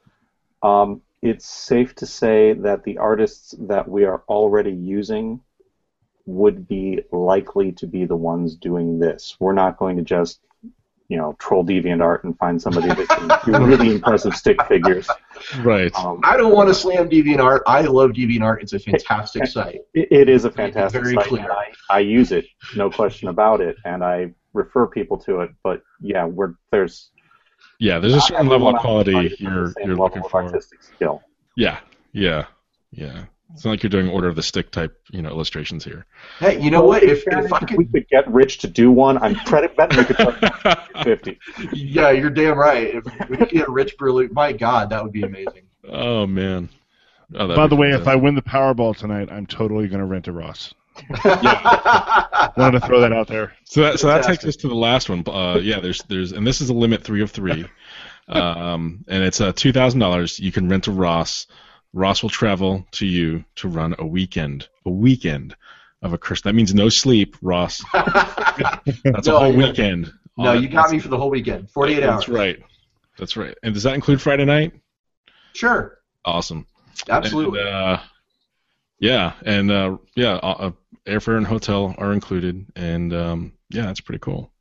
um, it's safe to say that the artists that we are already using would be likely to be the ones doing this. We're not going to just, you know, troll DeviantArt and find somebody that can do really impressive stick figures. Right. Um, I don't want to slam DeviantArt. I love DeviantArt. It's a fantastic it, site. It is a fantastic very site. Clear. And I, I use it, no question about it, and I refer people to it. But yeah, we're there's yeah, there's a certain level of quality you're you're looking for. Artistic skill. Yeah. Yeah. Yeah. It's not like you're doing Order of the Stick type, you know, illustrations here. Hey, you know well, what? If, if, if, I could, if we could get Rich to do one, I'm credit betting we could charge fifty. Yeah, you're damn right. If we could get Rich Burley, my God, that would be amazing. Oh man. Oh, by the way, if I win the Powerball tonight, I'm totally going to rent a Ross. Yeah. Wanted to throw that out there. So that so Fantastic. That takes us to the last one. Uh, yeah, there's there's and this is a limit three of three, um, and it's uh, two thousand dollars. You can rent a Ross. Ross will travel to you to run a weekend, a weekend of a curse. That means no sleep, Ross. That's no, a whole weekend. No, you got me for the whole weekend, forty-eight hours. That's right. That's right. And does that include Friday night? Sure. Awesome. Absolutely. And, uh, yeah, and uh, yeah, uh, airfare and hotel are included, and um, yeah, that's pretty cool.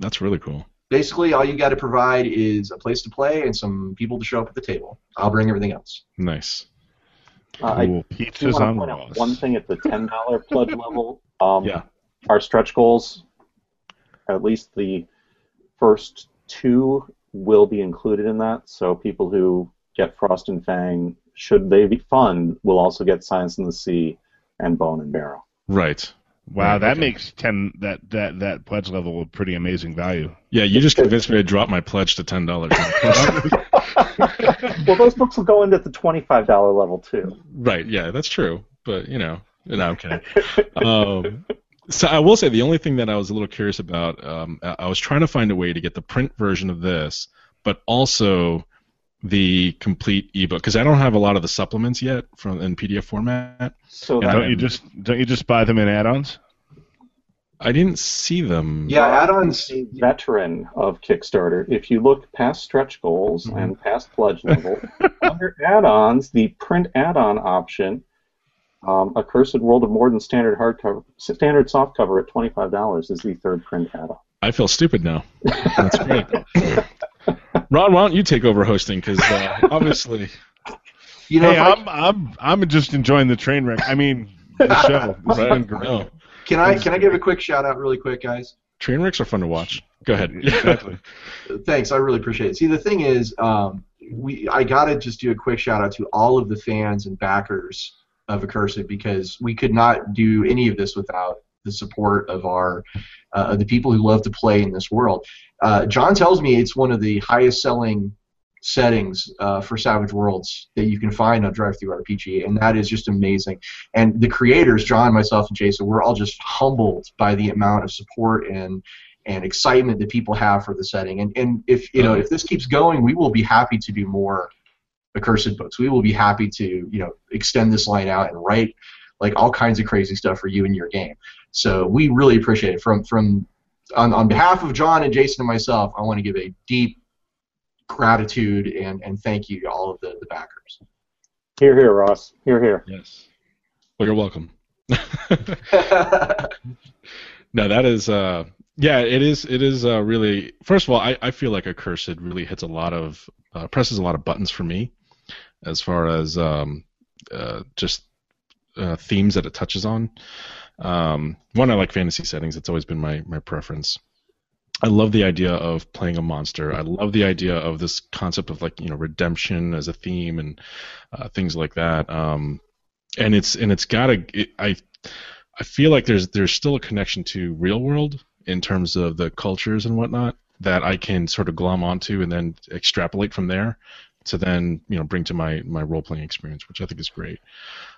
That's really cool. Basically, all you got to provide is a place to play and some people to show up at the table. I'll bring everything else. Nice. Uh, I do want to point out one thing at the ten dollar pledge level. Um, yeah. Our stretch goals, at least the first two, will be included in that. So people who get Frost and Fang, should they be fund, will also get Science in the Sea and Bone and Barrel. Right. Wow, yeah, that okay. makes ten that, that that pledge level a pretty amazing value. Yeah, you just convinced me to drop my pledge to ten dollars. Well, those books will go into the twenty-five dollar level too. Right? Yeah, that's true. But you know, no, I'm kidding. um, so I will say the only thing that I was a little curious about, um, I was trying to find a way to get the print version of this, but also the complete ebook because I don't have a lot of the supplements yet from in P D F format. So that, don't you just don't you just buy them in add-ons? I didn't see them. Yeah, add-ons. Veteran of Kickstarter. If you look past stretch goals mm-hmm. and past pledge level, under add-ons, the print add-on option, um, Accursed World of Morden standard hardcover, standard softcover at twenty-five dollars is the third print add-on. I feel stupid now. That's great. Ron, why don't you take over hosting? Because uh, obviously, you know, hey, I'm, I... I'm I'm just enjoying the train wreck. I mean, the show. Right? Been great. Can I can I give a quick shout out, really quick, guys? Train wrecks are fun to watch. Go ahead. Exactly. Thanks, I really appreciate it. See, the thing is, um, we I gotta just do a quick shout out to all of the fans and backers of Accursed because we could not do any of this without the support of our uh, the people who love to play in this world. Uh, John tells me it's one of the highest selling settings uh, for Savage Worlds that you can find on DriveThruRPG, and that is just amazing. And the creators, John, myself, and Jason, we're all just humbled by the amount of support and and excitement that people have for the setting. And and if you know if this keeps going, we will be happy to do more Accursed books. We will be happy to you know extend this line out and write like all kinds of crazy stuff for you and your game. So we really appreciate it from from. On, on behalf of John and Jason and myself, I want to give a deep gratitude and, and thank you to all of the, the backers. Hear, hear, Ross. Hear, hear. Yes. Well, you're welcome. No, that is, uh, yeah, it is It is uh, really, first of all, I, I feel like Accursed really hits a lot of, uh, presses a lot of buttons for me as far as um, uh, just uh, themes that it touches on. Um, one, I like fantasy settings. It's always been my, my preference. I love the idea of playing a monster. I love the idea of this concept of, like, you know, redemption as a theme and uh, things like that. Um, and it's and it's got a it, I I feel like there's there's still a connection to real world in terms of the cultures and whatnot that I can sort of glom onto and then extrapolate from there to then, you know, bring to my my role playing experience, which I think is great.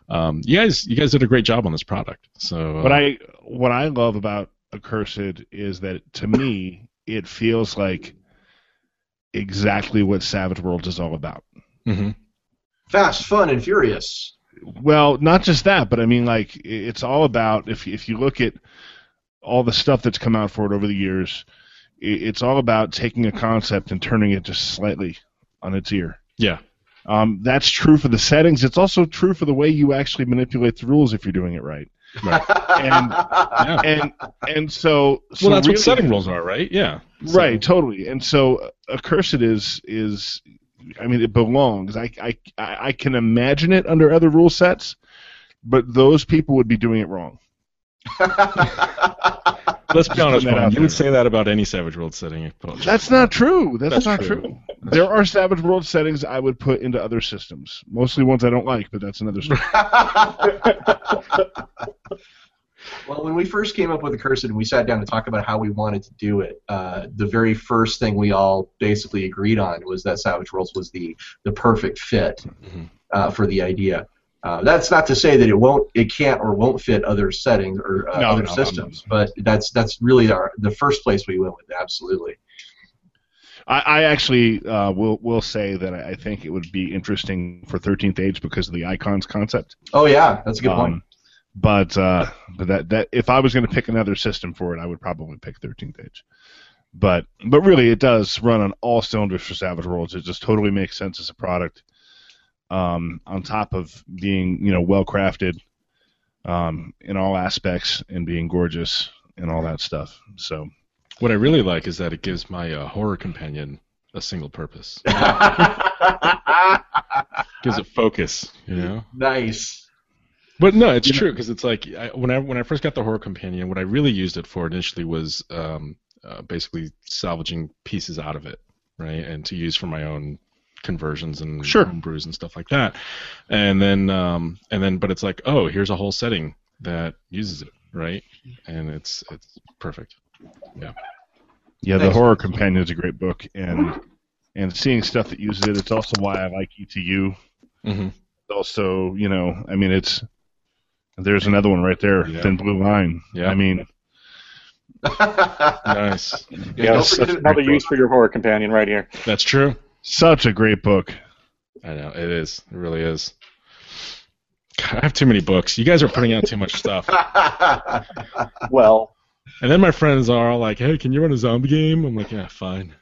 Um, you guys you guys did a great job on this product. So uh, what I what I love about Accursed is that, to me, it feels like exactly what Savage Worlds is all about. Mm-hmm. Fast, fun, and furious. Well, not just that, but I mean, like, it's all about, if if you look at all the stuff that's come out for it over the years, it's all about taking a concept and turning it just slightly on its ear. Yeah. Um, that's true for the settings. It's also true for the way you actually manipulate the rules if you're doing it right. Right. and, yeah. and and so, so well, that's really what setting rules are, right? Yeah, right, so. Totally. And so, Accursed is is, I mean, it belongs. I I I can imagine it under other rule sets, but those people would be doing it wrong. Let's be honest, Ron, you would say that about any Savage World setting. That's not true. That's, that's not true. true. That's there true. Are Savage World settings I would put into other systems, mostly ones I don't like, but that's another story. Well, when we first came up with Accursed and we sat down to talk about how we wanted to do it, uh, the very first thing we all basically agreed on was that Savage Worlds was the, the perfect fit mm-hmm. uh, for the idea. Uh, that's not to say that it won't, it can't, or won't fit other settings or uh, no, other no, systems, no, no, no. but that's that's really our the first place we went with. Absolutely. I, I actually uh, will will say that I think it would be interesting for thirteenth Age because of the icons concept. Oh yeah, that's a good um, point. But uh, but that that if I was going to pick another system for it, I would probably pick thirteenth Age. But but really, it does run on all cylinders for Savage Worlds. It just totally makes sense as a product. Um, on top of being, you know, well crafted um, in all aspects and being gorgeous and all that stuff. So, what I really like is that it gives my uh, horror companion a single purpose. Gives it focus, you know. Nice. But no, it's true because it's like I, when I when I first got the horror companion, what I really used it for initially was um, uh, basically salvaging pieces out of it, right, and to use for my own conversions and sure. homebrews and stuff like that, and then um, and then but it's like, oh, here's a whole setting that uses it, right? And it's it's perfect. Yeah, yeah. Thanks. The Horror Companion is a great book, and and seeing stuff that uses it. It's also why I like E T U. Mm-hmm. Also, you know, I mean, it's there's another one right there, yeah. Thin Blue Line. Yeah, I mean. Nice. Yeah, that's another use for your Horror Companion right here. That's true. Such a great book. I know, it is. It really is. God, I have too many books. You guys are putting out too much stuff. Well. And then my friends are all like, hey, can you run a zombie game? I'm like, yeah, fine.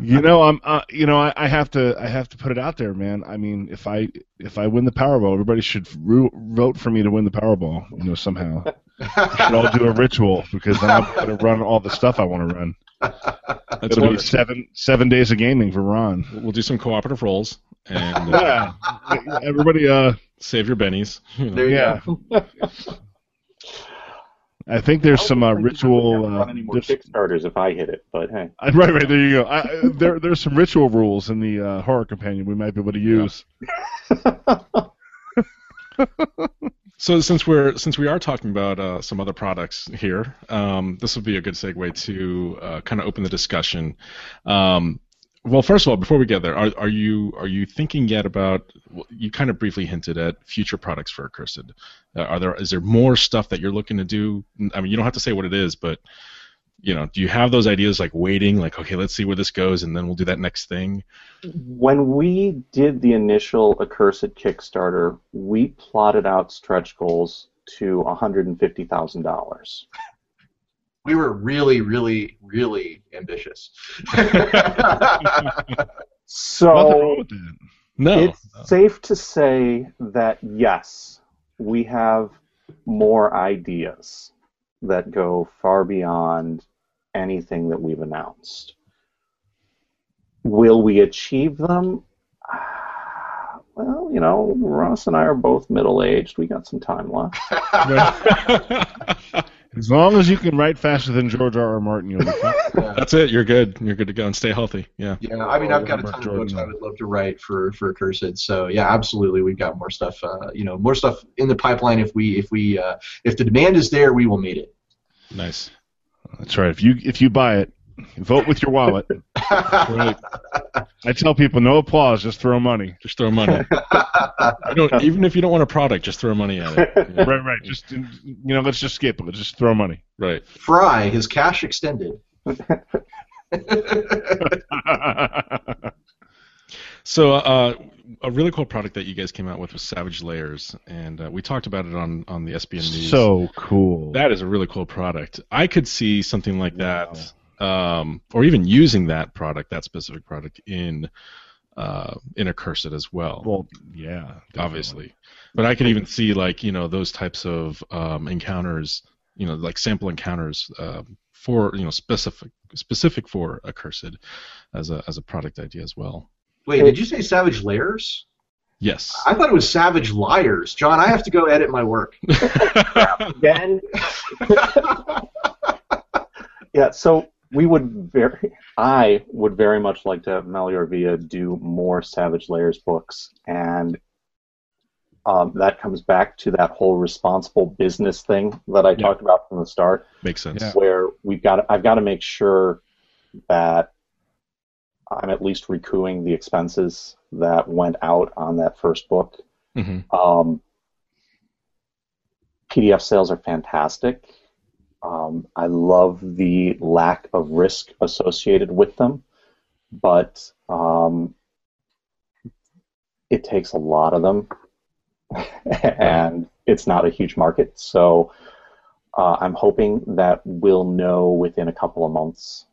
You know, I'm. Uh, you know, I, I have to. I have to put it out there, man. I mean, if I if I win the Powerball, everybody should ru- vote for me to win the Powerball. You know, somehow. We should all do a ritual because then I'm going to run all the stuff I want to run. That's It'll be seven seven days of gaming for Ron. We'll do some cooperative rolls and uh, yeah. Everybody uh, save your bennies. You know. There you yeah. go. I think there's I some uh, ritual. Uh, any more Kickstarters if I hit it, but hey. Right, right there you go. I, there there's some ritual rules in the uh, Horror Companion we might be able to use. Yeah. So since we're since we are talking about uh, some other products here, um, this would be a good segue to uh, kind of open the discussion. Um, well, first of all, before we get there, are, are you are you thinking yet about? You kind of briefly hinted at future products for Accursed. Uh, are there is there more stuff that you're looking to do? I mean, you don't have to say what it is, but you know, do you have those ideas like waiting, like okay, let's see where this goes, and then we'll do that next thing? When we did the initial Accursed Kickstarter, we plotted out stretch goals to one hundred fifty thousand dollars. We were really, really, really ambitious. So no, it's no. safe to say that, yes, we have more ideas that go far beyond anything that we've announced. Will we achieve them? well, you know, Ross and I are both middle-aged. We got some time left. As long as you can write faster than George R. R. Martin, you'll be fine. Yeah. That's it. You're good. You're good to go and stay healthy. Yeah. Yeah. I mean, I've got a ton Jordan. of books I would love to write for for Accursed. So yeah, absolutely, we've got more stuff. Uh, you know, more stuff in the pipeline. If we if we uh, if the demand is there, we will meet it. Nice. That's right. If you if you buy it, vote with your wallet. Right. I tell people, no applause, just throw money. Just throw money. I don't, even if you don't want a product, just throw money at it. Yeah. Right, right. Just you know, let's just skip it. Let's just throw money. Right. Fry his cash extended. So uh, a really cool product that you guys came out with was Savage Lairs, and uh, we talked about it on, on the S B N News. So cool. That is a really cool product. I could see something like wow. that. Um, or even using that product, that specific product, in uh, in Accursed as well. Well, yeah, definitely. Obviously. But I can even see, like, you know, those types of um, encounters, you know, like sample encounters uh, for, you know, specific specific for Accursed as a as a product idea as well. Wait, did you say Savage Lairs? Yes. I thought it was Savage Liars. John, I have to go edit my work. Again? Yeah, so... We would very, I would very much like to have Melior Via do more Savage Lairs books, and um, that comes back to that whole responsible business thing that I yeah. talked about from the start. Makes sense. Yeah. Where we've got, to, I've got to make sure that I'm at least recouping the expenses that went out on that first book. Mm-hmm. Um, P D F sales are fantastic. Um, I love the lack of risk associated with them, but um, it takes a lot of them, and it's not a huge market. So uh, I'm hoping that we'll know within a couple of months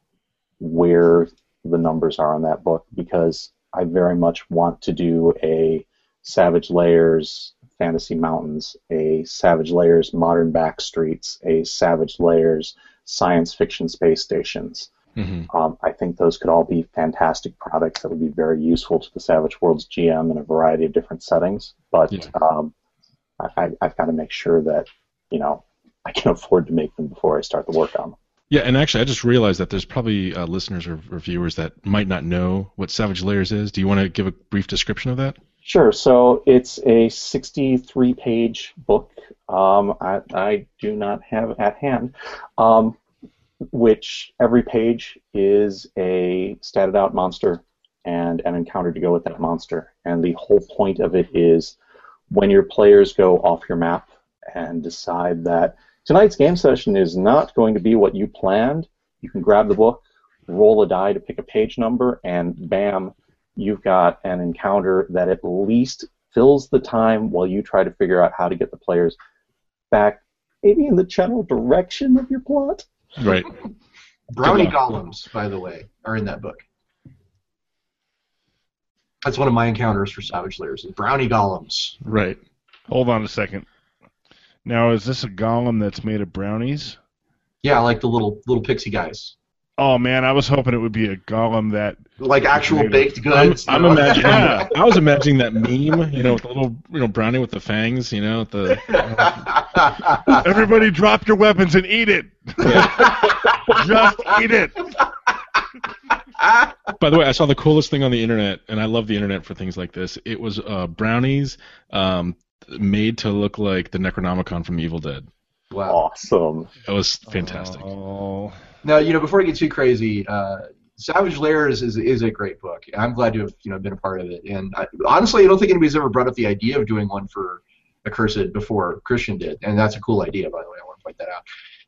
where the numbers are on that book, because I very much want to do a Savage Lairs Fantasy Mountains, a Savage Lairs Modern Backstreets, a Savage Lairs Science Fiction Space Stations. Mm-hmm. Um, I think those could all be fantastic products that would be very useful to the Savage Worlds G M in a variety of different settings. But yeah. um, I, I, I've got to make sure that, you know, I can afford to make them before I start the work on them. Yeah, and actually, I just realized that there's probably uh, listeners or, or viewers that might not know what Savage Lairs is. Do you want to give a brief description of that? Sure. So it's a sixty-three page book. Um, I, I do not have at hand, um, which every page is a statted out monster and an encounter to go with that monster. And the whole point of it is when your players go off your map and decide that tonight's game session is not going to be what you planned, you can grab the book, roll a die to pick a page number, and bam, you've got an encounter that at least fills the time while you try to figure out how to get the players back, maybe in the general direction of your plot. Right. Brownie golems, by the way, are in that book. That's one of my encounters for Savage Lairs, is brownie golems. Right. Hold on a second. Now, is this a golem that's made of brownies? Yeah, like the little little pixie guys. Oh man, I was hoping it would be a golem that like actual baked goods. I'm, I'm imagining. Yeah, I was imagining that meme, you know, with the little, you know, brownie with the fangs, you know, the. Uh, Everybody, drop your weapons and eat it. Yeah. Just eat it. By the way, I saw the coolest thing on the internet, and I love the internet for things like this. It was uh, brownies um, made to look like the Necronomicon from Evil Dead. Wow. Awesome. It was fantastic. Oh. Now, you know, before I get too crazy, uh, Savage Lairs is is a great book. I'm glad to have, you know, been a part of it. And I, honestly, I don't think anybody's ever brought up the idea of doing one for Accursed before Christian did. And that's a cool idea, by the way. I want to point that out.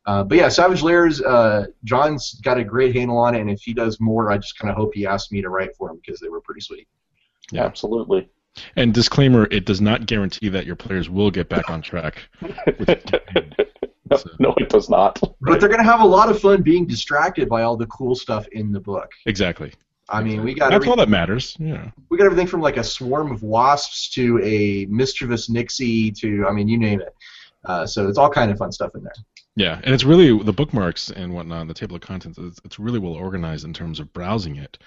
Uh, but yeah, Savage Lairs, uh, John's got a great handle on it. And if he does more, I just kind of hope he asks me to write for him, because they were pretty sweet. Yeah, absolutely. And disclaimer, it does not guarantee that your players will get back on track. No, so. No, it does not. But right. They're going to have a lot of fun being distracted by all the cool stuff in the book. Exactly. I mean, we got that's all that matters. Yeah. We got everything from like a swarm of wasps to a mischievous Nixie to, I mean, you name it. Uh, so it's all kind of fun stuff in there. Yeah, and it's really, the bookmarks and whatnot, and the table of contents, it's, it's really well organized in terms of browsing it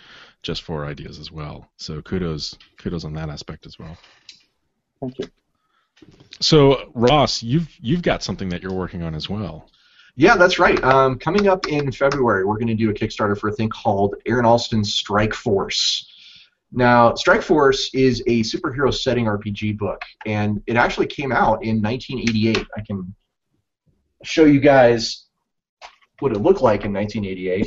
just for ideas as well. So kudos kudos on that aspect as well. Thank you. So, Ross, you've you've got something that you're working on as well. Yeah, that's right. Um, coming up in February, we're going to do a Kickstarter for a thing called Aaron Allston's Strike Force. Now, Strike Force is a superhero setting R P G book, and it actually came out in nineteen eighty-eight. I can show you guys what it looked like in nineteen eighty-eight.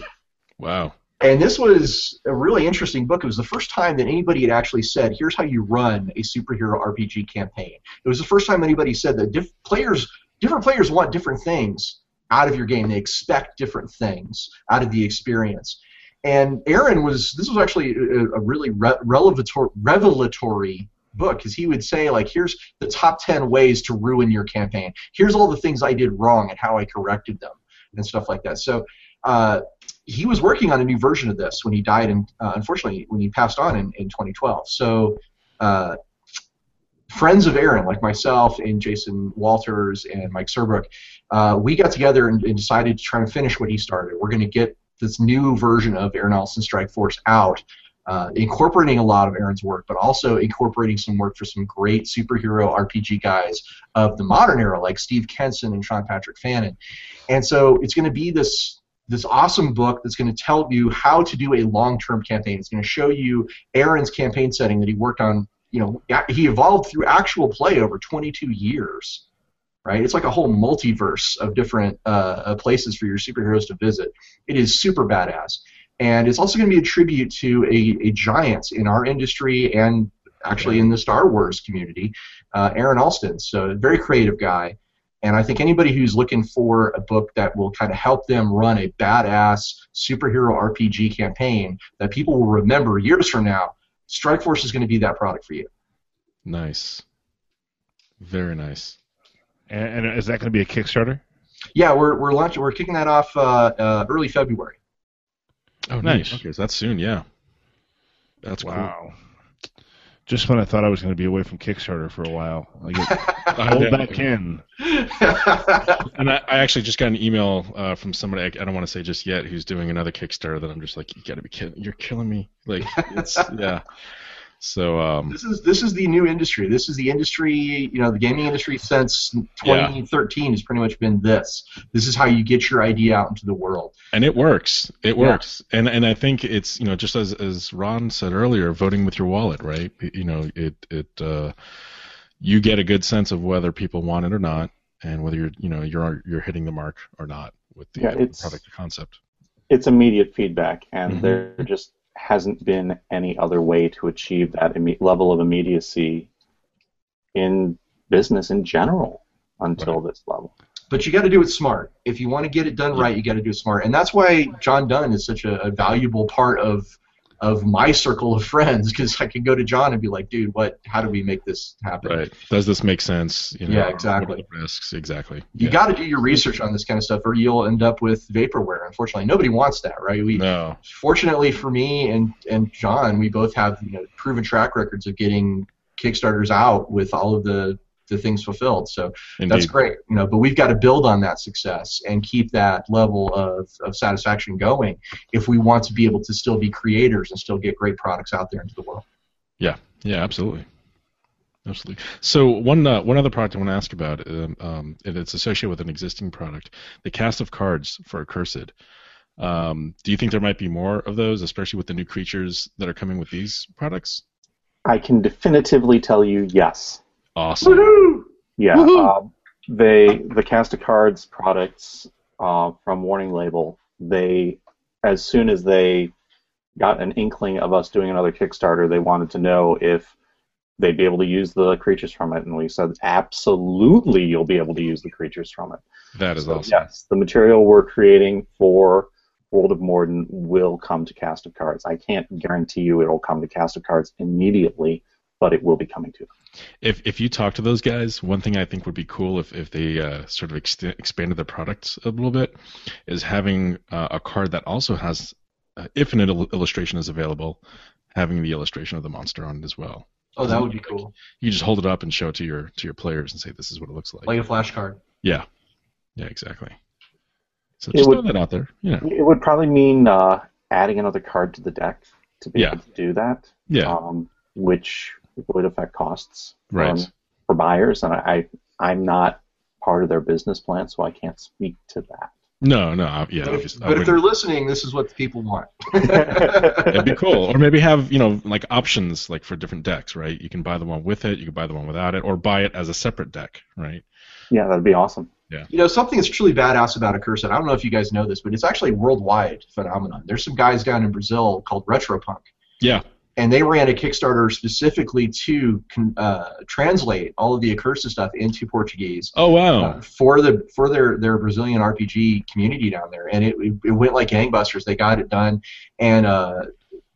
Wow. And this was a really interesting book. It was the first time that anybody had actually said, here's how you run a superhero R P G campaign. It was the first time anybody said that diff- players, different players want different things out of your game. They expect different things out of the experience. And Aaron was, this was actually a, a really re- revelatory, revelatory book, because he would say, like, here's the top ten ways to ruin your campaign. Here's all the things I did wrong and how I corrected them and stuff like that. So uh, he was working on a new version of this when he died, and uh, unfortunately when he passed on in, in twenty twelve. So uh, friends of Aaron, like myself and Jason Walters and Mike Serbrook, uh, we got together and, and decided to try and finish what he started. We're going to get this new version of Aaron Allston's Strike Force out, uh, incorporating a lot of Aaron's work, but also incorporating some work for some great superhero R P G guys of the modern era, like Steve Kenson and Sean Patrick Fannin. And so it's going to be this this awesome book that's going to tell you how to do a long-term campaign. It's going to show you Aaron's campaign setting that he worked on. You know, he evolved through actual play over twenty-two years. Right, it's like a whole multiverse of different uh, places for your superheroes to visit. It is super badass, and it's also going to be a tribute to a, a giant in our industry and actually in the Star Wars community, uh, Aaron Allston. So a very creative guy, and I think anybody who's looking for a book that will kind of help them run a badass superhero R P G campaign that people will remember years from now, Strike Force is going to be that product for you. Nice, very nice. And is that going to be a Kickstarter? Yeah, we're we're launching. We're kicking that off uh, uh, early February. Oh, nice. Okay, so that's soon. Yeah, that's wow. Cool. Just when I thought I was going to be away from Kickstarter for a while, I get pulled back in. And I, I actually just got an email uh, from somebody. I, I don't want to say just yet who's doing another Kickstarter. That I'm just like, you got to be kidding. You're killing me. Like, it's, yeah. So um, this is this is the new industry. This is the industry, you know, the gaming industry since twenty thirteen yeah. has pretty much been this. This is how you get your idea out into the world. And it works. It works. Yeah. And and I think it's, you know, just as as Ron said earlier, voting with your wallet, right? You know, it it uh, you get a good sense of whether people want it or not, and whether you're you know you're you're hitting the mark or not with the, yeah, with the product or concept. It's immediate feedback, and mm-hmm. they're just. Hasn't been any other way to achieve that imme- level of immediacy in business in general until right. this level. But you got to do it smart. If you want to get it done right, you got to do it smart. And that's why John Dunn is such a, a valuable part of of my circle of friends, because I can go to John and be like, dude, what? How do we make this happen? Right. Does this make sense? You know, yeah, exactly. What are the risks? Exactly. You yeah. got to do your research on this kind of stuff, or you'll end up with vaporware, unfortunately. Nobody wants that, right? We, no. Fortunately for me and, and John, we both have you know, proven track records of getting Kickstarters out with all of the, the things fulfilled. So Indeed. That's great. You know, but we've got to build on that success and keep that level of, of satisfaction going if we want to be able to still be creators and still get great products out there into the world. Yeah, yeah, absolutely. Absolutely. So one uh, one other product I want to ask about, um, um, and it's associated with an existing product, the cast of cards for Accursed. Um, do you think there might be more of those, especially with the new creatures that are coming with these products? I can definitively tell you yes. Awesome. Woo-hoo! Yeah, uh, they the cast of cards products uh, from Warning Label. They, as soon as they got an inkling of us doing another Kickstarter, they wanted to know if they'd be able to use the creatures from it, and we said absolutely, you'll be able to use the creatures from it. That is so, awesome. Yes, the material we're creating for World of Morden will come to Cast of Cards. I can't guarantee you it'll come to Cast of Cards immediately, but it will be coming to them. If if you talk to those guys, one thing I think would be cool if, if they uh, sort of ex- expanded their products a little bit is having uh, a card that also has, uh, if an il- illustration is available, having the illustration of the monster on it as well. Oh, that would be cool. You just hold it up and show it to your to your players and say, "This is what it looks like." Like a flashcard. Yeah. Yeah, exactly. So just throw that out there. Yeah. It would probably mean uh, adding another card to the deck to be yeah. able to do that. Yeah. Um, which would affect costs. Right. Um, for buyers, and I, I I'm not part of their business plan, so I can't speak to that. No, no, yeah. But, if, but if they're listening, this is what the people want. It'd be cool, or maybe have you know like options like for different decks, right? You can buy the one with it, you can buy the one without it, or buy it as a separate deck, right? Yeah, that'd be awesome. Yeah. You know, something that's truly badass about Accursed. I don't know if you guys know this, but it's actually a worldwide phenomenon. There's some guys down in Brazil called Retropunk. Yeah. And they ran a Kickstarter specifically to uh, translate all of the Accursed stuff into Portuguese. Oh wow! Uh, for the for their, their Brazilian R P G community down there, and it it went like gangbusters. They got it done. And uh,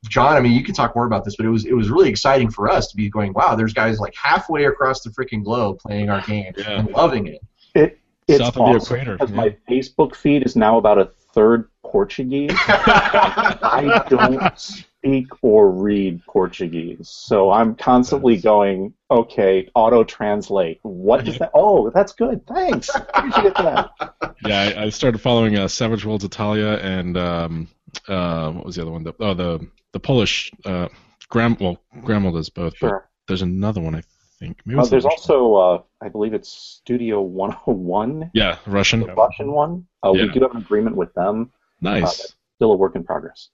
John, I mean, you can talk more about this, but it was it was really exciting for us to be going. Wow, there's guys like halfway across the freaking globe playing our game yeah. and loving it. It it's South awesome of the equator. Because yeah. my Facebook feed is now about a third Portuguese. I don't. Speak or read Portuguese, so I'm constantly going. Okay, auto translate. What does that? Oh, that's good. Thanks. How did you get to that? Yeah, I, I started following uh, Savage Worlds Italia and um, uh, what was the other one? The, oh, the the Polish. Uh, Gram well, Gramel does both. Sure. But there's another one I think. Maybe uh, there's also uh, I believe it's Studio one oh one. Yeah, Russian. The Russian one. Uh, yeah. We do have an agreement with them. Nice. Uh, still a work in progress.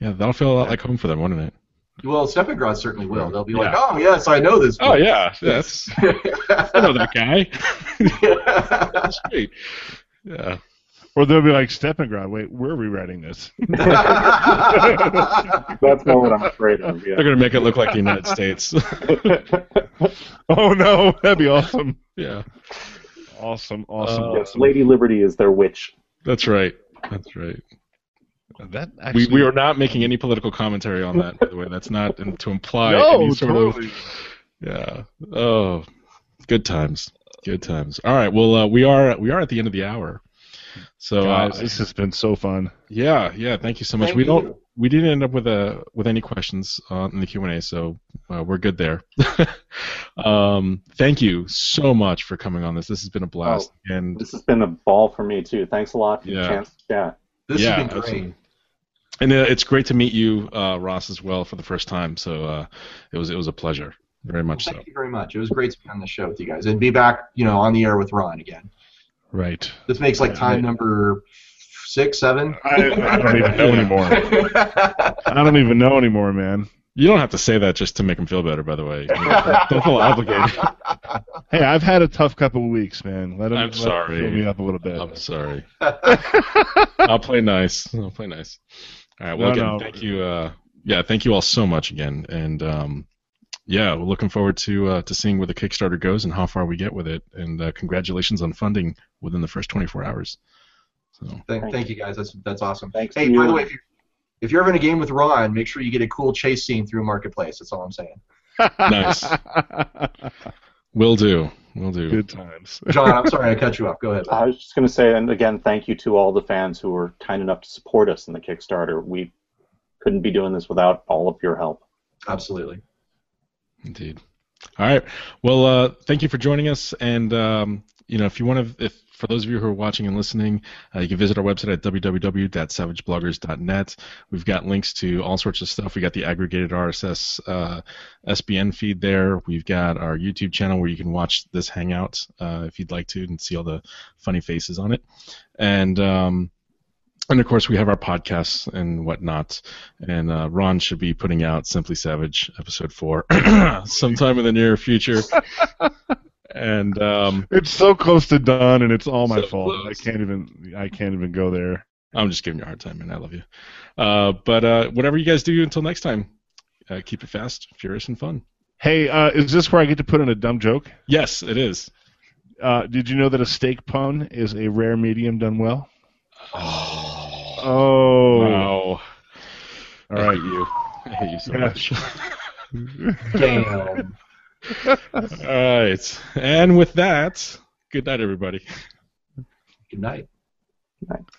Yeah, that'll feel a lot like home for them, won't it? Well, Steppengrad certainly will. They'll be yeah. like, oh, yes, I know this. Place. Oh, yeah. Yes. I know that guy. That's great. Yeah. Or they'll be like, Steppengrad, wait, where are we writing this? That's not what I'm afraid of. Yeah. They're going to make it look like the United States. Oh, no. That'd be awesome. Yeah. Awesome, awesome. Uh, yes, Lady Liberty is their witch. That's right. That's right. That actually, we we are not making any political commentary on that, by the way. That's not in, to imply no, any sort totally. of. Yeah. Oh, good times. Good times. All right. Well, uh, we are we are at the end of the hour. So guys, uh, this has been so fun. Yeah. Yeah. Thank you so much. Thank we you. don't. We didn't end up with a with any questions uh, in the Q and A, so uh, we're good there. um, thank you so much for coming on this. This has been a blast. Oh, and this has been a ball for me too. Thanks a lot for yeah. the chance to chat. This yeah, has been great. Awesome. And uh, it's great to meet you, uh, Ross, as well for the first time. So uh, it was it was a pleasure, very much. Well, thank so. you very much. It was great to be on the show with you guys and be back, you know, on the air with Ron again. Right. This makes like time number six, seven. I, I don't even know anymore. I don't even know anymore, man. You don't have to say that just to make him feel better, by the way. You know, don't feel obligated. Hey, I've had a tough couple of weeks, man. Let him, I'm let sorry. him fill me up a little bit. I'm sorry. I'll play nice. I'll play nice. All right. Well, no, again, no. thank you. Uh, yeah, thank you all so much again, and um, yeah, we're looking forward to uh, to seeing where the Kickstarter goes and how far we get with it. And uh, congratulations on funding within the first twenty-four hours. So thank, thank you guys. That's that's awesome. Thanks. Hey, by the way, if you're if you're having a game with Ron, make sure you get a cool chase scene through Marketplace. That's all I'm saying. Nice. Will do. Will do. Good times. John, I'm sorry I cut you off. Go ahead. I was just going to say, and again, thank you to all the fans who were kind enough to support us in the Kickstarter. We couldn't be doing this without all of your help. Absolutely. Indeed. All right. Well, uh, thank you for joining us. And, um, you know, if you want to, if for those of you who are watching and listening, uh, you can visit our website at w w w dot savage bloggers dot net. We've got links to all sorts of stuff. We've got the aggregated R S S uh, S B N feed there. We've got our YouTube channel where you can watch this hangout uh, if you'd like to and see all the funny faces on it. And, um, and of course, we have our podcasts and whatnot. And uh, Ron should be putting out Simply Savage Episode four sometime in the near future. And um, it's so close to done, and it's all my so fault. Close. I can't even. I can't even go there. I'm just giving you a hard time, man. I love you. Uh, but uh, whatever you guys do, until next time, uh, keep it fast, furious, and fun. Hey, uh, is this where I get to put in a dumb joke? Yes, it is. Uh, did you know that a steak pun is a rare medium done well? Oh. Oh. Wow. All right, you. I hate you so yeah. much. Damn. All right. And with that, good night, everybody. Good night. Good night.